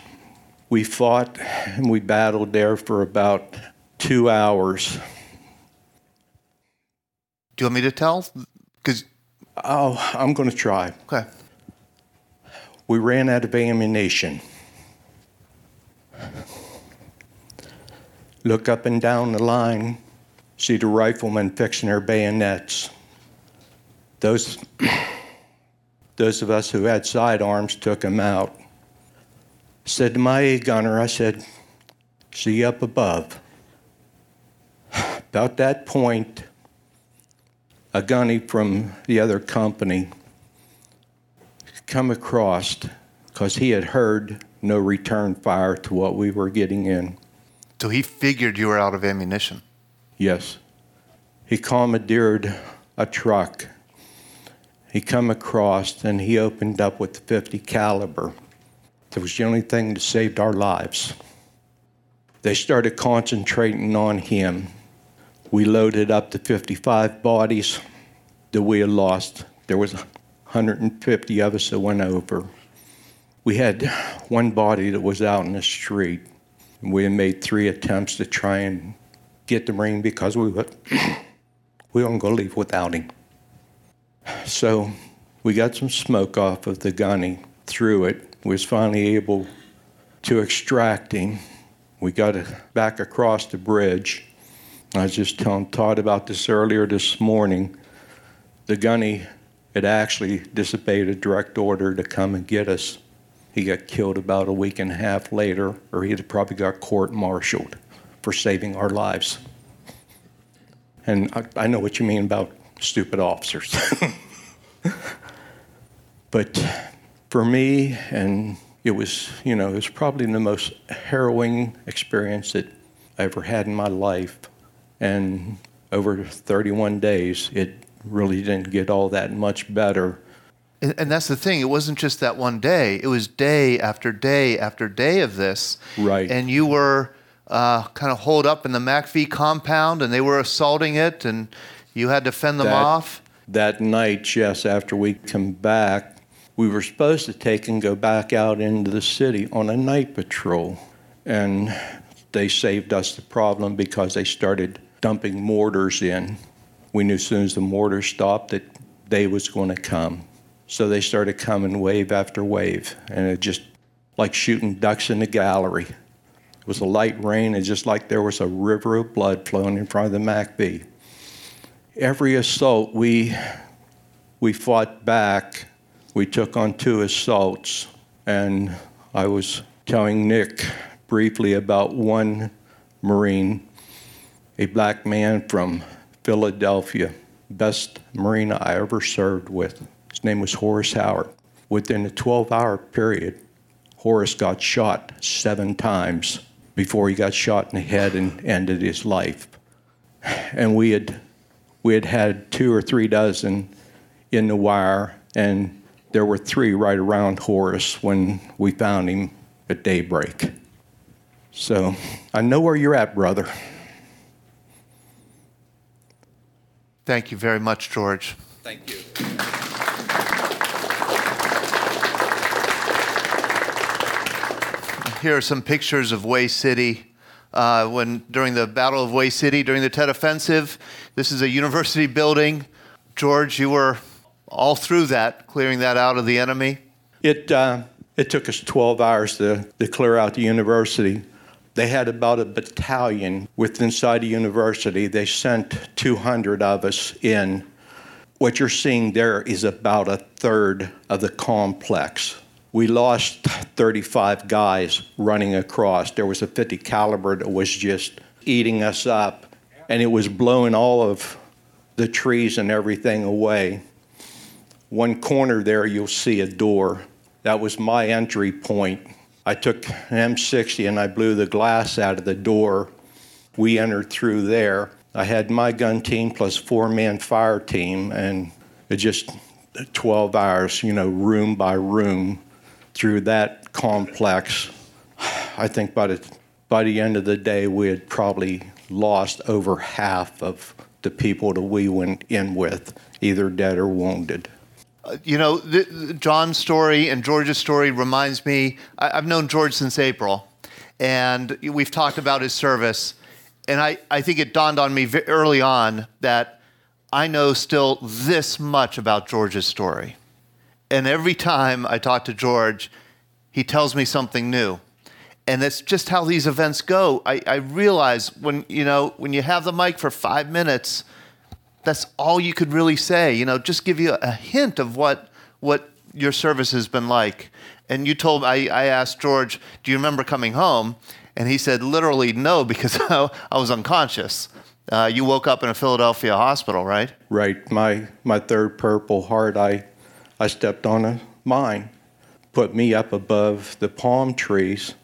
We fought and we battled there for about two hours. Do you want me to tell? Cause... Oh, I'm going to try. Okay. We ran out of ammunition. Look up and down the line, see the riflemen fixing their bayonets. Those, those of us who had sidearms took them out. Said to my A-gunner, I said, see up above. About that point, a gunny from the other company come across because he had heard no return fire to what we were getting in. So he figured you were out of ammunition? Yes. He commandeered a truck. He come across and he opened up with the fifty caliber. That was the only thing that saved our lives. They started concentrating on him. We loaded up the fifty-five bodies that we had lost. There was one hundred fifty of us that went over. We had one body that was out in the street. We had made three attempts to try and get the Marine because we were, we weren't going to leave without him. So we got some smoke off of the gunny, threw it. We was finally able to extract him. We got it back across the bridge. I was just telling Todd about this earlier this morning. The gunny had actually disobeyed a direct order to come and get us. He got killed about a week and a half later, or he'd probably got court-martialed for saving our lives. And I, I know what you mean about stupid officers. But for me, and it was, you know, it was probably the most harrowing experience that I ever had in my life. And over thirty-one days, it really didn't get all that much better. And, and that's the thing. It wasn't just that one day. It was day after day after day of this. Right. And you were uh, kind of holed up in the McPhee compound, and they were assaulting it, and you had to fend them that, off? That night, yes, after we come back, we were supposed to take and go back out into the city on a night patrol. And they saved us the problem because they started dumping mortars in. We knew as soon as the mortars stopped that they was going to come. So they started coming wave after wave, and it just like shooting ducks in the gallery. It was a light rain, and just like there was a river of blood flowing in front of the McPhee. Every assault, we we fought back. We took on two assaults, and I was telling Nick briefly about one Marine, a black man from Philadelphia, best Marine I ever served with. His name was Horace Howard. Within a twelve-hour period, Horace got shot seven times before he got shot in the head and ended his life. And we had we had had two or three dozen in the wire, and there were three right around Horace when we found him at daybreak. So I know where you're at, brother. Thank you very much, George. Thank you. Here are some pictures of Way City. Uh, when during the Battle of Way City, during the Tet Offensive, this is a university building. George, you were all through that, clearing that out of the enemy. It uh, It took us twelve hours to, to clear out the university. They had about a battalion within inside the university. They sent two hundred of us in. What you're seeing there is about a third of the complex. We lost thirty-five guys running across. There was a fifty caliber that was just eating us up, and it was blowing all of the trees and everything away. One corner there, you'll see a door. That was my entry point. I took an M sixty and I blew the glass out of the door. We entered through there. I had my gun team plus four-man fire team, and it just twelve hours, you know, room by room through that complex. I think by the, by the end of the day, we had probably lost over half of the people that we went in with, either dead or wounded. You know, the, the John's story and George's story reminds me, I, I've known George since April, and we've talked about his service. And I, I think it dawned on me very early on that I know still this much about George's story. And every time I talk to George, he tells me something new. And that's just how these events go. I, I realize when, you know, when you have the mic for five minutes, that's all you could really say, you know, just give you a hint of what what your service has been like. And you told, I, I asked George, do you remember coming home? And he said, literally, no, because I was unconscious. Uh, you woke up in a Philadelphia hospital, right? Right. My my third Purple Heart, I, I stepped on a mine, put me up above the palm trees.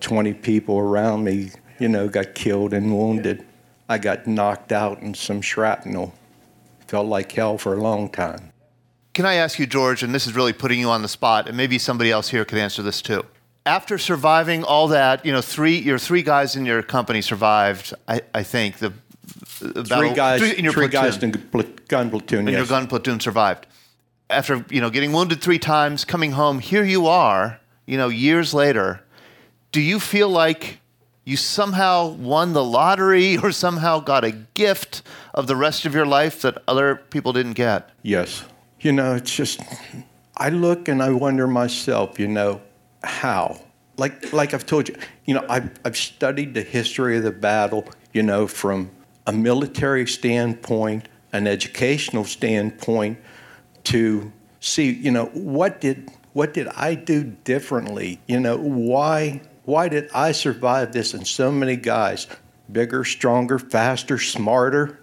twenty people around me, you know, got killed and wounded. I got knocked out in some shrapnel. Felt like hell for a long time. Can I ask you, George, and this is really putting you on the spot, and maybe somebody else here could answer this too. After surviving all that, you know, three your three guys in your company survived, I, I think, the, the three battle. Guys, three in your three platoon. guys in pl- gun platoon, in yes. Your gun platoon survived. After, you know, getting wounded three times, coming home, here you are, you know, years later. Do you feel like you somehow won the lottery or somehow got a gift of the rest of your life that other people didn't get? Yes. You know, it's just, I look and I wonder myself, you know, how? Like like I've told you, you know, I've, I've studied the history of the battle, you know, from a military standpoint, an educational standpoint, to see, you know, what did what did I do differently? You know, why... Why did I survive this and so many guys, bigger, stronger, faster, smarter,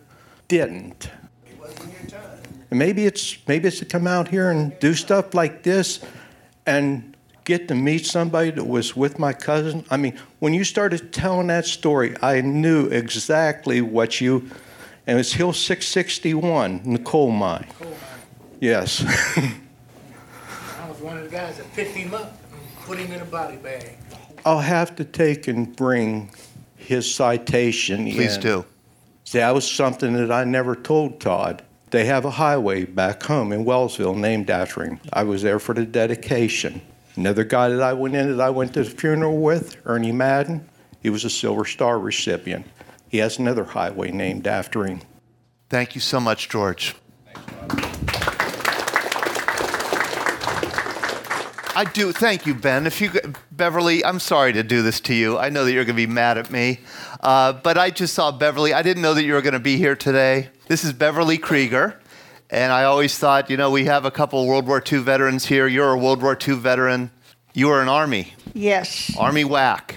didn't? It wasn't your time. And maybe it's maybe it's to come out here and do stuff like this and get to meet somebody that was with my cousin. I mean, when you started telling that story, I knew exactly what you, and it's Hill six sixty-one in the coal mine. Coal mine. Yes. I was one of the guys that picked him up and put him in a body bag. I'll have to take and bring his citation in. Please do. That was something that I never told Todd. They have a highway back home in Wellsville named after him. I was there for the dedication. Another guy that I went in that I went to the funeral with, Ernie Madden, he was a Silver Star recipient. He has another highway named after him. Thank you so much, George. I do. Thank you, Ben. If you, Beverly, I'm sorry to do this to you. I know that you're going to be mad at me, uh, but I just saw Beverly. I didn't know that you were going to be here today. This is Beverly Krieger, and I always thought, you know, we have a couple World War Two veterans here. You're a World War Two veteran. You were an Army. Yes. Army W A C.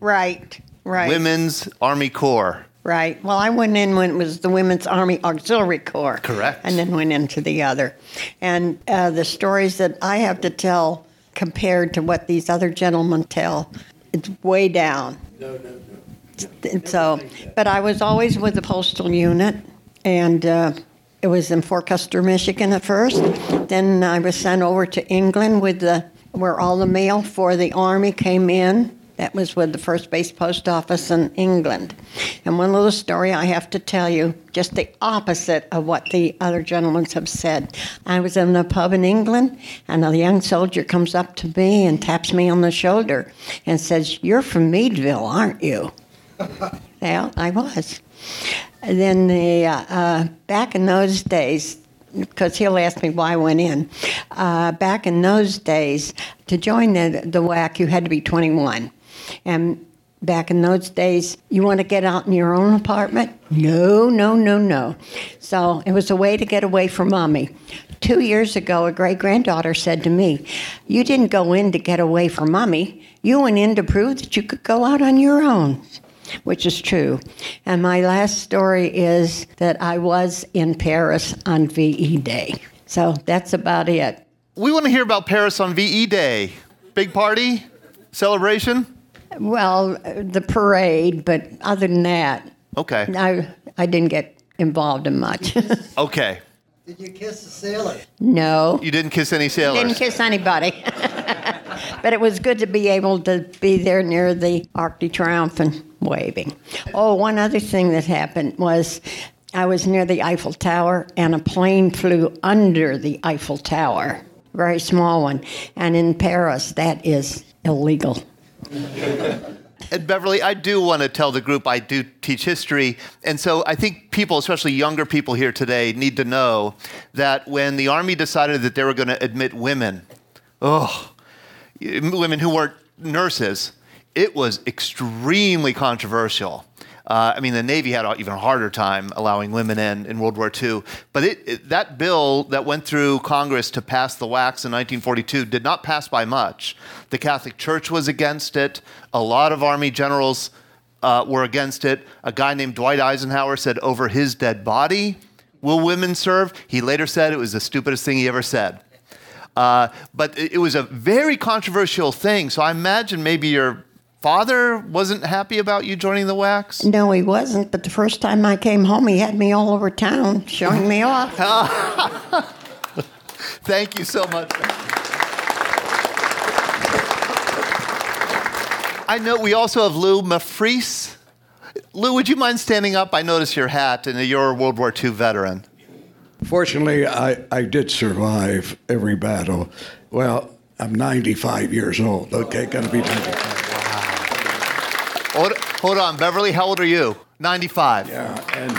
Right, right. Women's Army Corps. Right. Well, I went in when it was the Women's Army Auxiliary Corps. Correct. And then went into the other. And uh, the stories that I have to tell compared to what these other gentlemen tell, it's way down. No, no, no. And so, but I was always with the postal unit, and uh, it was in Fortchester, Michigan at first. Then I was sent over to England with the where all the mail for the Army came in. That was with the First Base Post Office in England. And one little story I have to tell you, just the opposite of what the other gentlemen have said. I was in a pub in England, and a young soldier comes up to me and taps me on the shoulder and says, "You're from Meadville, aren't you?" Well, I was. And then the, uh, uh, back in those days, because he'll ask me why I went in. Uh, back in those days, to join the, the W A C, you had to be twenty-one. And back in those days, you want to get out in your own apartment? No, no, no, no. So it was a way to get away from mommy. Two years ago, a great-granddaughter said to me, you didn't go in to get away from mommy. You went in to prove that you could go out on your own, which is true. And my last story is that I was in Paris on V E Day. So that's about it. We want to hear about Paris on V E Day. Big party? Celebration? Well, the parade, but other than that. Okay. I, I didn't get involved in much. Okay. Did you kiss a sailor? No. You didn't kiss any sailors? Didn't kiss anybody. But it was good to be able to be there near the Arc de Triomphe and waving. Oh, one other thing that happened was I was near the Eiffel Tower, and a plane flew under the Eiffel Tower, very small one. And in Paris, that is illegal. And Beverly, I do want to tell the group I do teach history, and so I think people, especially younger people here today, need to know that when the Army decided that they were going to admit women, oh, women who weren't nurses, it was extremely controversial. Uh, I mean, the Navy had an even harder time allowing women in in World War Two. But it, it, that bill that went through Congress to pass the W A C s in nineteen forty-two did not pass by much. The Catholic Church was against it. A lot of Army generals uh, were against it. A guy named Dwight Eisenhower said, over his dead body, will women serve? He later said it was the stupidest thing he ever said. Uh, but it, it was a very controversial thing. So I imagine maybe your father wasn't happy about you joining the W A C s? No, he wasn't, but the first time I came home, he had me all over town, showing me off. Thank you so much. I know we also have Lou Mafreese. Lou, would you mind standing up? I notice your hat, and you're a World War Two veteran. Fortunately, I, I did survive every battle. Well, I'm ninety-five years old. Okay, gonna be ninety-five. Hold, hold on, Beverly, how old are you? ninety-five. Yeah, and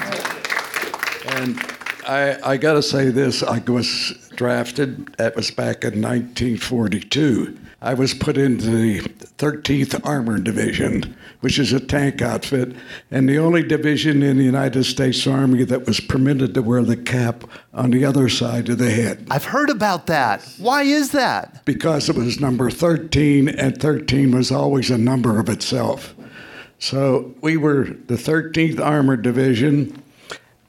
and I I gotta say this, I was drafted, that was back in nineteen forty-two. I was put into the thirteenth Armored Division, which is a tank outfit, and the only division in the United States Army that was permitted to wear the cap on the other side of the head. I've heard about that. Why is that? Because it was number thirteen, and thirteen was always a number of itself. So we were the thirteenth Armored Division,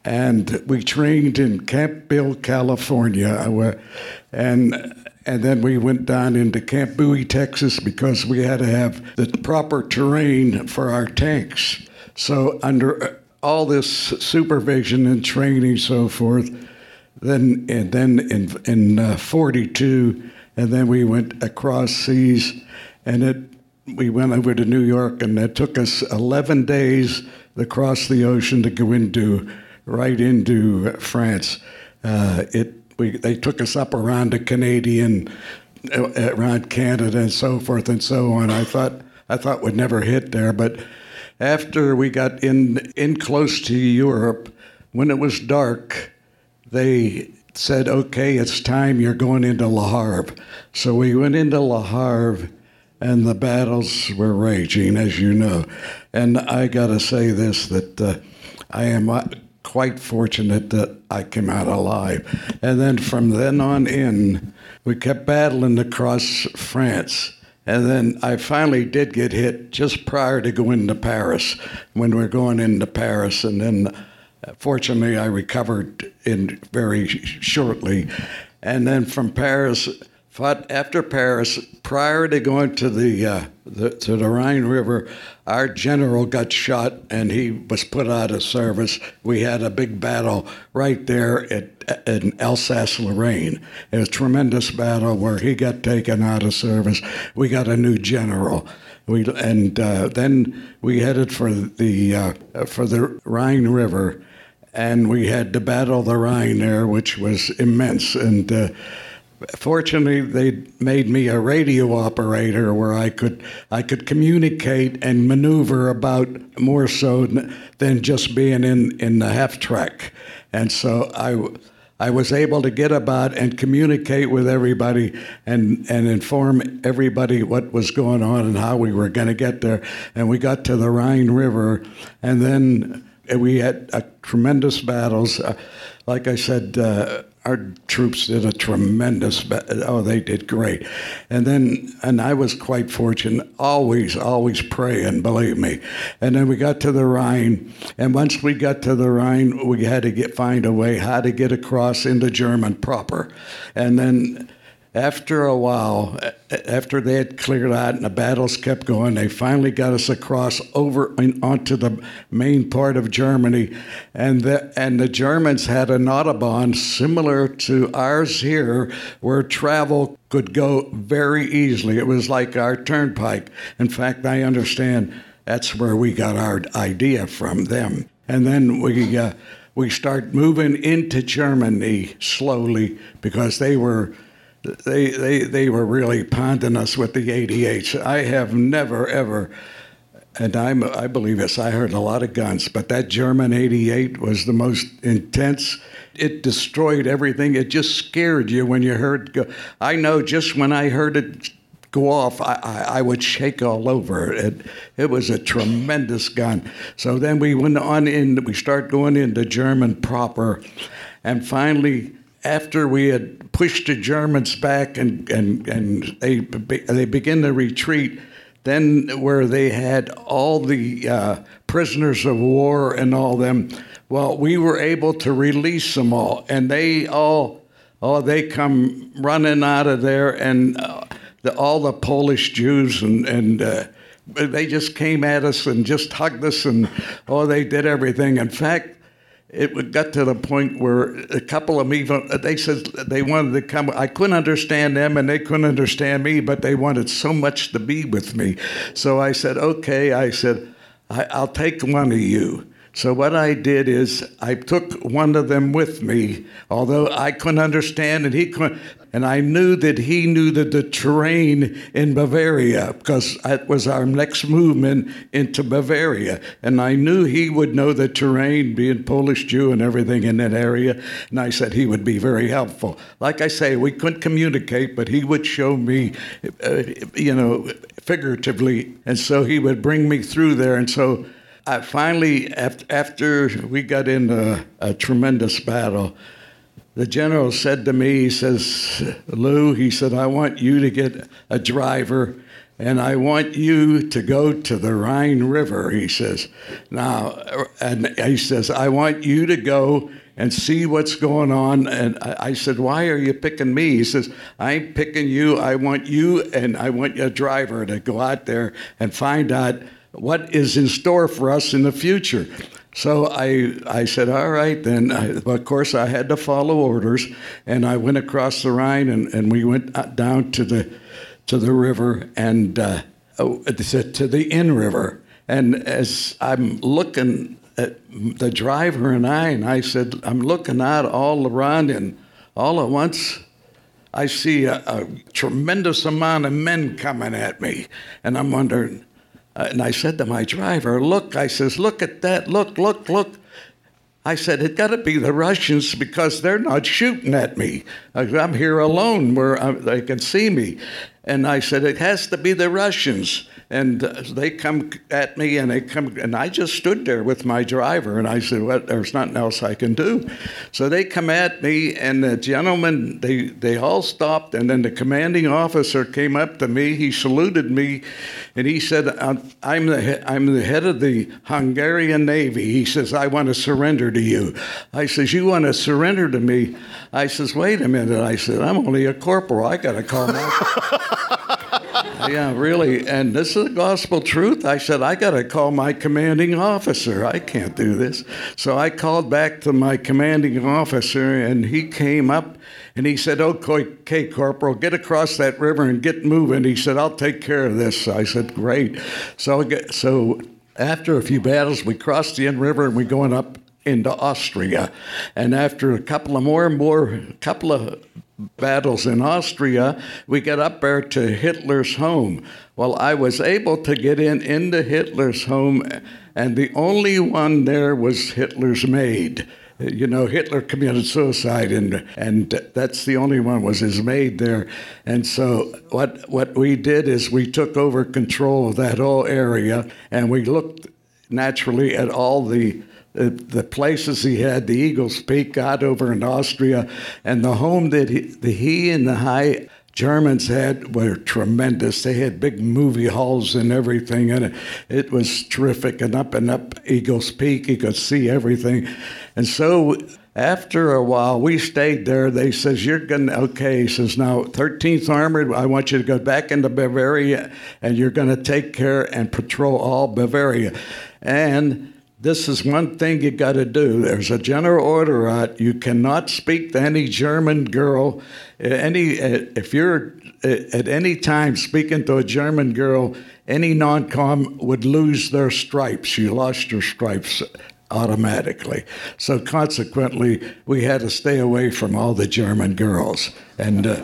and we trained in Camp Bill, California. And and then we went down into Camp Bowie, Texas, because we had to have the proper terrain for our tanks. So under all this supervision and training and so forth, then and then in in uh, forty-two, and then we went across seas, and it. We went over to New York, and it took us eleven days across the ocean to go into, right into France. Uh, it we they took us up around the Canadian, uh, around Canada, and so forth and so on. I thought I thought we'd never hit there, but after we got in in close to Europe, when it was dark, they said, "Okay, it's time. You're going into Le Havre." So we went into Le Havre. And the battles were raging, as you know. And I got to say this, that uh, I am quite fortunate that I came out alive. And then from then on in, we kept battling across France. And then I finally did get hit just prior to going to Paris, when we were going into Paris. And then, uh, fortunately, I recovered in very shortly. And then from Paris... Fought after Paris, prior to going to the, uh, the to the Rhine River, our general got shot and he was put out of service. We had a big battle right there at in Alsace-Lorraine. It was a tremendous battle where he got taken out of service. We got a new general. We and uh, then we headed for the uh, for the Rhine River, and we had to battle the Rhine there, which was immense. And uh, Fortunately, they made me a radio operator where I could I could communicate and maneuver about more so than just being in, in the half track. And so I, I was able to get about and communicate with everybody and, and inform everybody what was going on and how we were going to get there. And we got to the Rhine River, and then we had a tremendous battles. Uh, like I said, uh, our troops did a tremendous battle. Oh, they did great. And then, and I was quite fortunate, always, always praying, believe me. And then we got to the Rhine. And once we got to the Rhine, we had to get, find a way how to get across into German proper. And then after a while, after they had cleared out and the battles kept going, they finally got us across over and onto the main part of Germany. And the, and the Germans had an Autobahn similar to ours here where travel could go very easily. It was like our turnpike. In fact, I understand that's where we got our idea from them. And then we uh, we start moving into Germany slowly because they were... They, they they were really pounding us with the eighty-eights. I have never, ever, and I'm, I believe this, I heard a lot of guns, but that German eighty-eight was the most intense. It destroyed everything. It just scared you when you heard go. I know just when I heard it go off, I, I, I would shake all over. It, it was a tremendous gun. So then we went on in, we start going into German proper, and finally, after we had pushed the Germans back and, and, and they they begin to retreat, then where they had all the uh, prisoners of war and all them, well, we were able to release them all. And they all, oh, they come running out of there, and uh, the, all the Polish Jews and, and uh, they just came at us and just hugged us, and, oh, they did everything. In fact, it got to the point where a couple of them even, they said they wanted to come. I couldn't understand them and they couldn't understand me, but they wanted so much to be with me. So I said, okay, I said, I, I'll take one of you. So what I did is I took one of them with me, although I couldn't understand and he couldn't. And I knew that he knew that the terrain in Bavaria, because that was our next movement into Bavaria. And I knew he would know the terrain, being Polish Jew and everything in that area. And I said he would be very helpful. Like I say, we couldn't communicate, but he would show me, uh, you know, figuratively. And so he would bring me through there. And so I finally, after we got into a tremendous battle, the general said to me, he says, Lou, he said, I want you to get a driver, and I want you to go to the Rhine River, he says. Now, and he says, I want you to go and see what's going on. And I said, why are you picking me? He says, I'm picking you. I want you, and I want your driver to go out there and find out what is in store for us in the future. So I I said, all right, then. I, of course, I had to follow orders, and I went across the Rhine, and, and we went down to the to the river and uh, to the Inn River. And as I'm looking at the driver and I, and I said, I'm looking out all around, and all at once, I see a, a tremendous amount of men coming at me, and I'm wondering. Uh, and I said to my driver, look, I says, look at that, look, look, look. I said, it got to be the Russians because they're not shooting at me. I'm here alone where I'm, they can see me. And I said, it has to be the Russians. And uh, they come at me and they come, and I just stood there with my driver and I said, well, there's nothing else I can do. So they come at me and the gentleman, they, they all stopped. And then the commanding officer came up to me, he saluted me and he said, I'm, I'm the I'm the head of the Hungarian Navy. He says, I want to surrender to you. I says, you want to surrender to me? I says, wait a minute. I said, I'm only a corporal. I got to call my... Yeah, really. And this is the gospel truth. I said, I got to call my commanding officer. I can't do this. So I called back to my commanding officer, and he came up, and he said, okay, Corporal, get across that river and get moving. He said, I'll take care of this. I said, great. So, so after a few battles, we crossed the Inn River, and we're going up into Austria. And after a couple of more and more, couple of battles in Austria, we got up there to Hitler's home. Well, I was able to get in into Hitler's home, and the only one there was Hitler's maid. you know, Hitler committed suicide, and and that's the only one was his maid there. And so what what we did is we took over control of that whole area, and we looked naturally at all the uh, the places he had, the Eagles Peak, got over in Austria, and the home that he, the, he and the high Germans had were tremendous. They had big movie halls and everything, and it, it was terrific. And up and up Eagles Peak, you could see everything. And so after a while, we stayed there. They says, you're going to, okay, he says, now thirteenth Armored, I want you to go back into Bavaria, and you're going to take care and patrol all Bavaria. And this is one thing you got to do. There's a general order out. You cannot speak to any German girl. Any, if you're at any time speaking to a German girl, any non-com would lose their stripes. You lost your stripes automatically. So consequently, we had to stay away from all the German girls, and uh,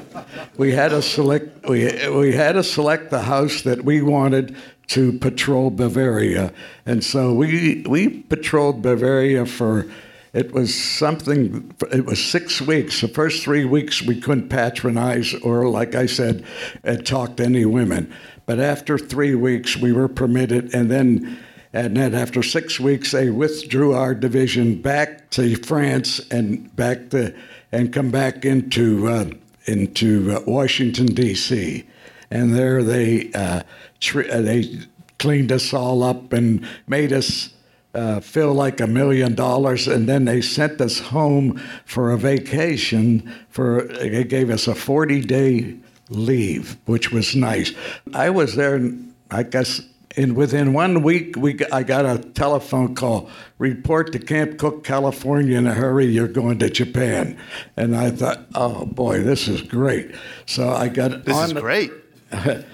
we had to select. We we had to select the house that we wanted to patrol Bavaria. And so we we patrolled Bavaria for, it was something, it was six weeks. The first three weeks we couldn't patronize or, like I said, talk to any women. But after three weeks we were permitted, and then and then after six weeks they withdrew our division back to France and back to, and come back into, uh, into uh, Washington, D C And there they uh, tri- they cleaned us all up and made us uh, feel like a million dollars. And then they sent us home for a vacation. For they gave us a forty-day leave, which was nice. I was there, I guess, and within one week, we I got a telephone call. Report to Camp Cook, California, in a hurry. You're going to Japan. And I thought, oh boy, this is great. So I got. This on is the, great. I,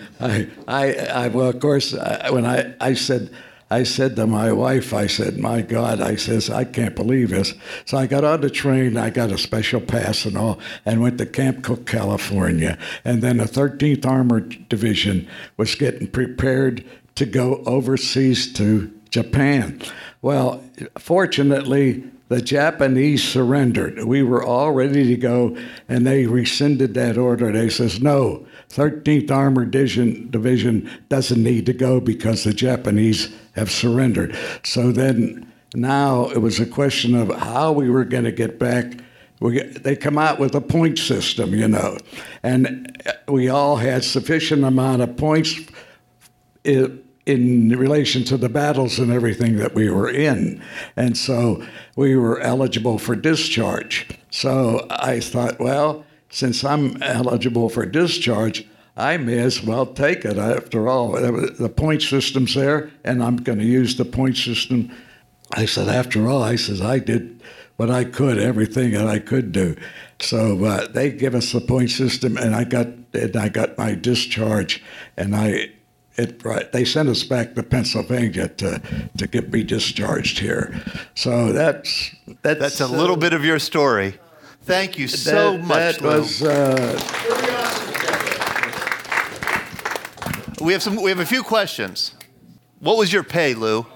I, I, well, of course, I, when I, I said, I said to my wife, I said, my God, I says, I can't believe this. So I got on the train, I got a special pass and all, and went to Camp Cook, California. And then the thirteenth Armored Division was getting prepared to go overseas to Japan. Well, fortunately, the Japanese surrendered. We were all ready to go, and they rescinded that order. They says, no, thirteenth Armored Division doesn't need to go because the Japanese have surrendered. So then now it was a question of how we were going to get back. We, they come out with a point system, you know, and we all had sufficient amount of points in, in relation to the battles and everything that we were in. And so we were eligible for discharge. So I thought, well, since I'm eligible for discharge, I may as well take it. After all, the point system's there, and I'm going to use the point system. I said, after all, I said, I did what I could, everything that I could do. So uh, they give us the point system, and I got and I got my discharge, and I... It, right, they sent us back to Pennsylvania to to get me discharged here. So that's that's, that's a little uh, bit of your story. Thank you so that, much. That Lou. was. Uh, we have some. We have a few questions. What was your pay, Lou?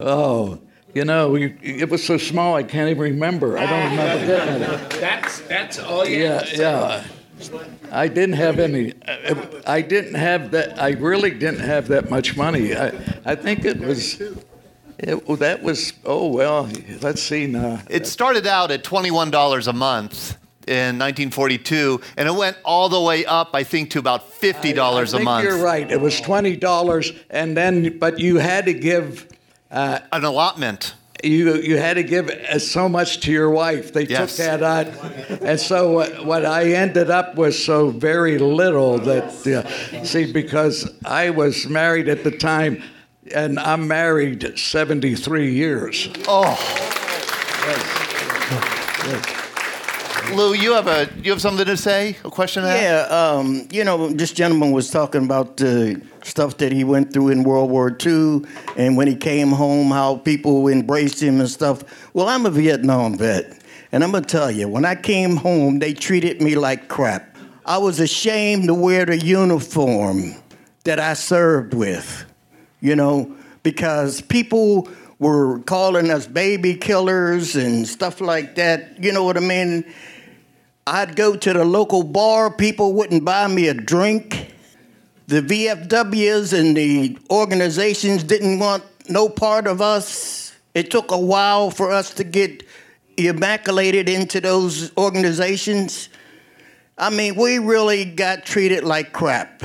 Oh, you know, we, it was so small I can't even remember. I don't remember getting it. That's that's all. You yeah, have to yeah. I didn't have any. I didn't have that. I really didn't have that much money. I, I think it was. It, well, that was. Oh well. Let's see now. It started out at twenty-one dollars a month in nineteen forty-two, and it went all the way up, I think, to about fifty dollars I, I think a month. You're right. It was twenty dollars, and then but you had to give uh, an allotment. You you had to give so much to your wife. They yes. took that out, and so what, what I ended up was so very little that uh, see because I was married at the time, and I'm married seventy-three years. Oh, yes. Yes. Lou, you have a you have something to say? A question? Yeah, um, you know, this gentleman was talking about the stuff that he went through in World War Two, and when he came home, how people embraced him and stuff. Well, I'm a Vietnam vet, and I'm gonna tell you, when I came home, they treated me like crap. I was ashamed to wear the uniform that I served with, you know, because people were calling us baby killers and stuff like that. You know what I mean? I'd go to the local bar. People wouldn't buy me a drink. The V F Ws and the organizations didn't want no part of us. It took a while for us to get immaculated into those organizations. I mean, we really got treated like crap,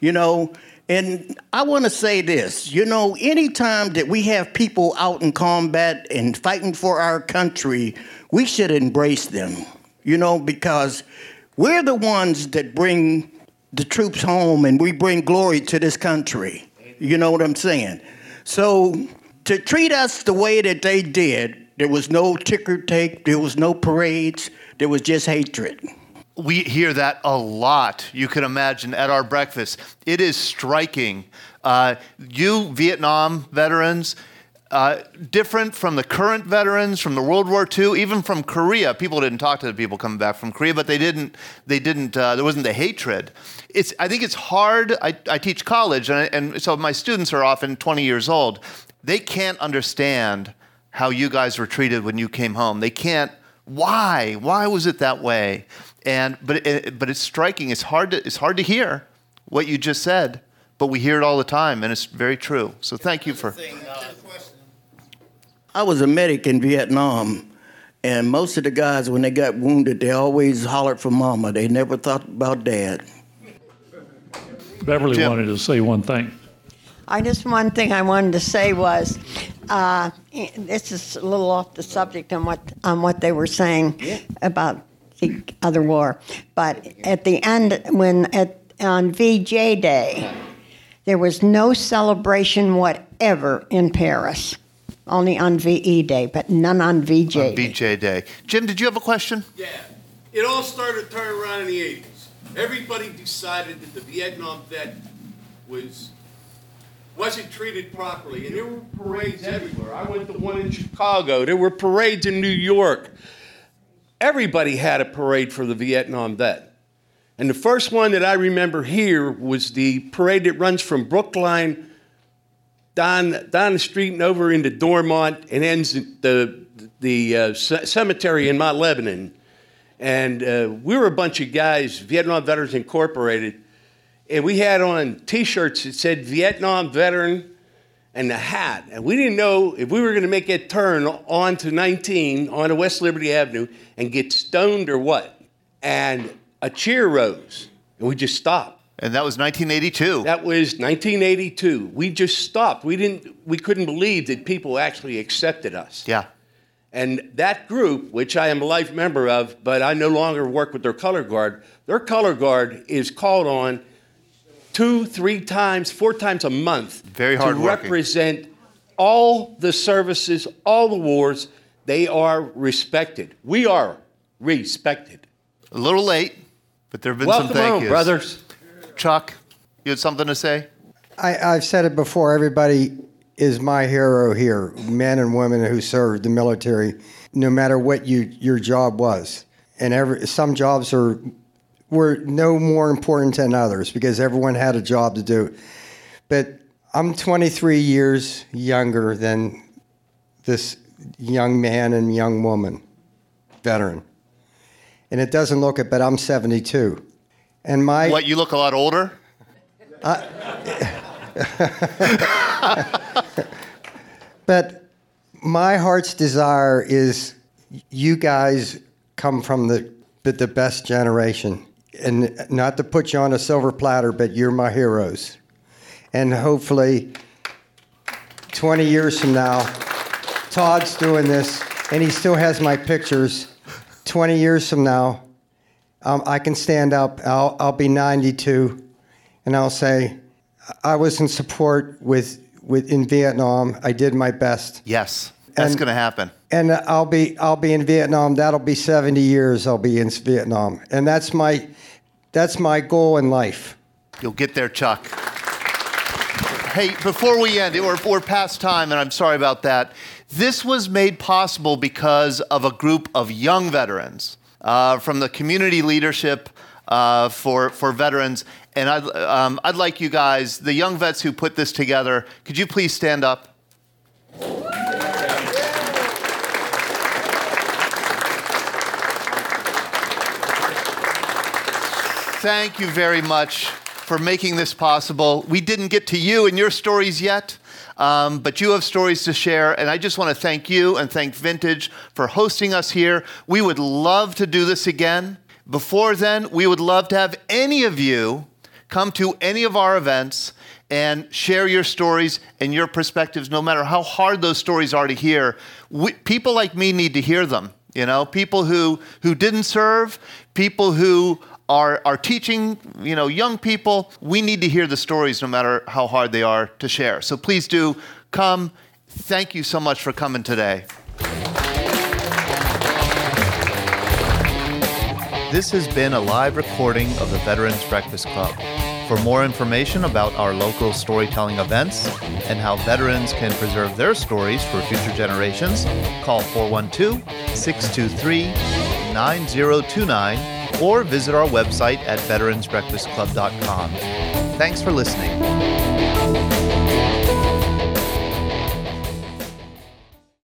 you know. And I want to say this, you know, anytime that we have people out in combat and fighting for our country, we should embrace them, you know, because we're the ones that bring the troops home and we bring glory to this country. You know what I'm saying? So to treat us the way that they did, there was no ticker tape, there was no parades, there was just hatred. We hear that a lot, you can imagine, at our breakfast. It is striking. Uh, you Vietnam veterans, uh, different from the current veterans, from the World War Two, even from Korea. People didn't talk to the people coming back from Korea, but they didn't, they didn't, uh, there wasn't the hatred. It's, I think it's hard, I, I teach college, and, I, and so my students are often twenty years old. They can't understand how you guys were treated when you came home. They can't, why? Why was it that way? And but it, but it's striking. It's hard to it's hard to hear what you just said, but we hear it all the time, and it's very true. So thank you for. I was a medic in Vietnam, and most of the guys, when they got wounded, they always hollered for mama. They never thought about dad. Beverly Jim wanted to say one thing. I just one thing I wanted to say was, uh, this is a little off the subject on what on what they were saying yeah. about the other war, but at the end, when at on V J Day, there was no celebration whatever in Paris, only on V E Day, but none on V J. On Day. V J Day, Jim, did you have a question? Yeah, it all started to turn around in the eighties. Everybody decided that the Vietnam vet was. wasn't treated properly, and there were parades everywhere. I went to one in Chicago. There were parades in New York. Everybody had a parade for the Vietnam vet. And the first one that I remember here was the parade that runs from Brookline down, down the street and over into Dormont and ends at the, the uh, c- cemetery in Mount Lebanon. And uh, we were a bunch of guys, Vietnam Veterans Incorporated, and we had on T-shirts that said Vietnam Veteran and the hat. And we didn't know if we were going to make that turn on to nineteen on West Liberty Avenue and get stoned or what. And a cheer rose, and we just stopped. And that was nineteen eighty-two. That was nineteen eighty-two. We just stopped. We didn't. We couldn't believe that people actually accepted us. Yeah. And that group, which I am a life member of, but I no longer work with their color guard. Their color guard is called on two, three times, four times a month. Very hard to working. Represent all the services, all the wars. They are respected. We are respected. A little late, but there have been Welcome some thank home, yous. Brothers. Chuck, you had something to say? I, I've said it before. Everybody is my hero here, men and women who served the military, no matter what you your job was. And every some jobs are... were no more important than others because everyone had a job to do. But I'm twenty-three years younger than this young man and young woman, veteran. And it doesn't look it, but I'm seventy-two. And my... What, you look a lot older? I, but my heart's desire is you guys come from the, the, the best generation. And not to put you on a silver platter, but you're my heroes. And hopefully twenty years from now, Todd's doing this, and he still has my pictures. twenty years from now, um, I can stand up. I'll, I'll be ninety-two, and I'll say, I was in support with, with in Vietnam. I did my best. Yes, that's going to happen. And I'll be I'll be in Vietnam. That'll be seventy years. I'll be in Vietnam, and that's my that's my goal in life. You'll get there, Chuck. Hey, before we end, we're we're past time, and I'm sorry about that. This was made possible because of a group of young veterans uh, from the community leadership uh, for for veterans. And I'd um, I'd like you guys, the young vets who put this together, could you please stand up? thank you very much for making this possible. We didn't get to you and your stories yet, um, but you have stories to share, and I just want to thank you and thank Vintage for hosting us here. We would love to do this again. Before then, we would love to have any of you come to any of our events and share your stories and your perspectives, no matter how hard those stories are to hear. We, people like me need to hear them, you know? People who, who didn't serve, people who are, are teaching, you know, young people. We need to hear the stories no matter how hard they are to share. So please do come. Thank you so much for coming today. This has been a live recording of the Veterans Breakfast Club. For more information about our local storytelling events and how veterans can preserve their stories for future generations, call four one two, six two three, nine zero two nine or visit our website at veterans breakfast club dot com. Thanks for listening.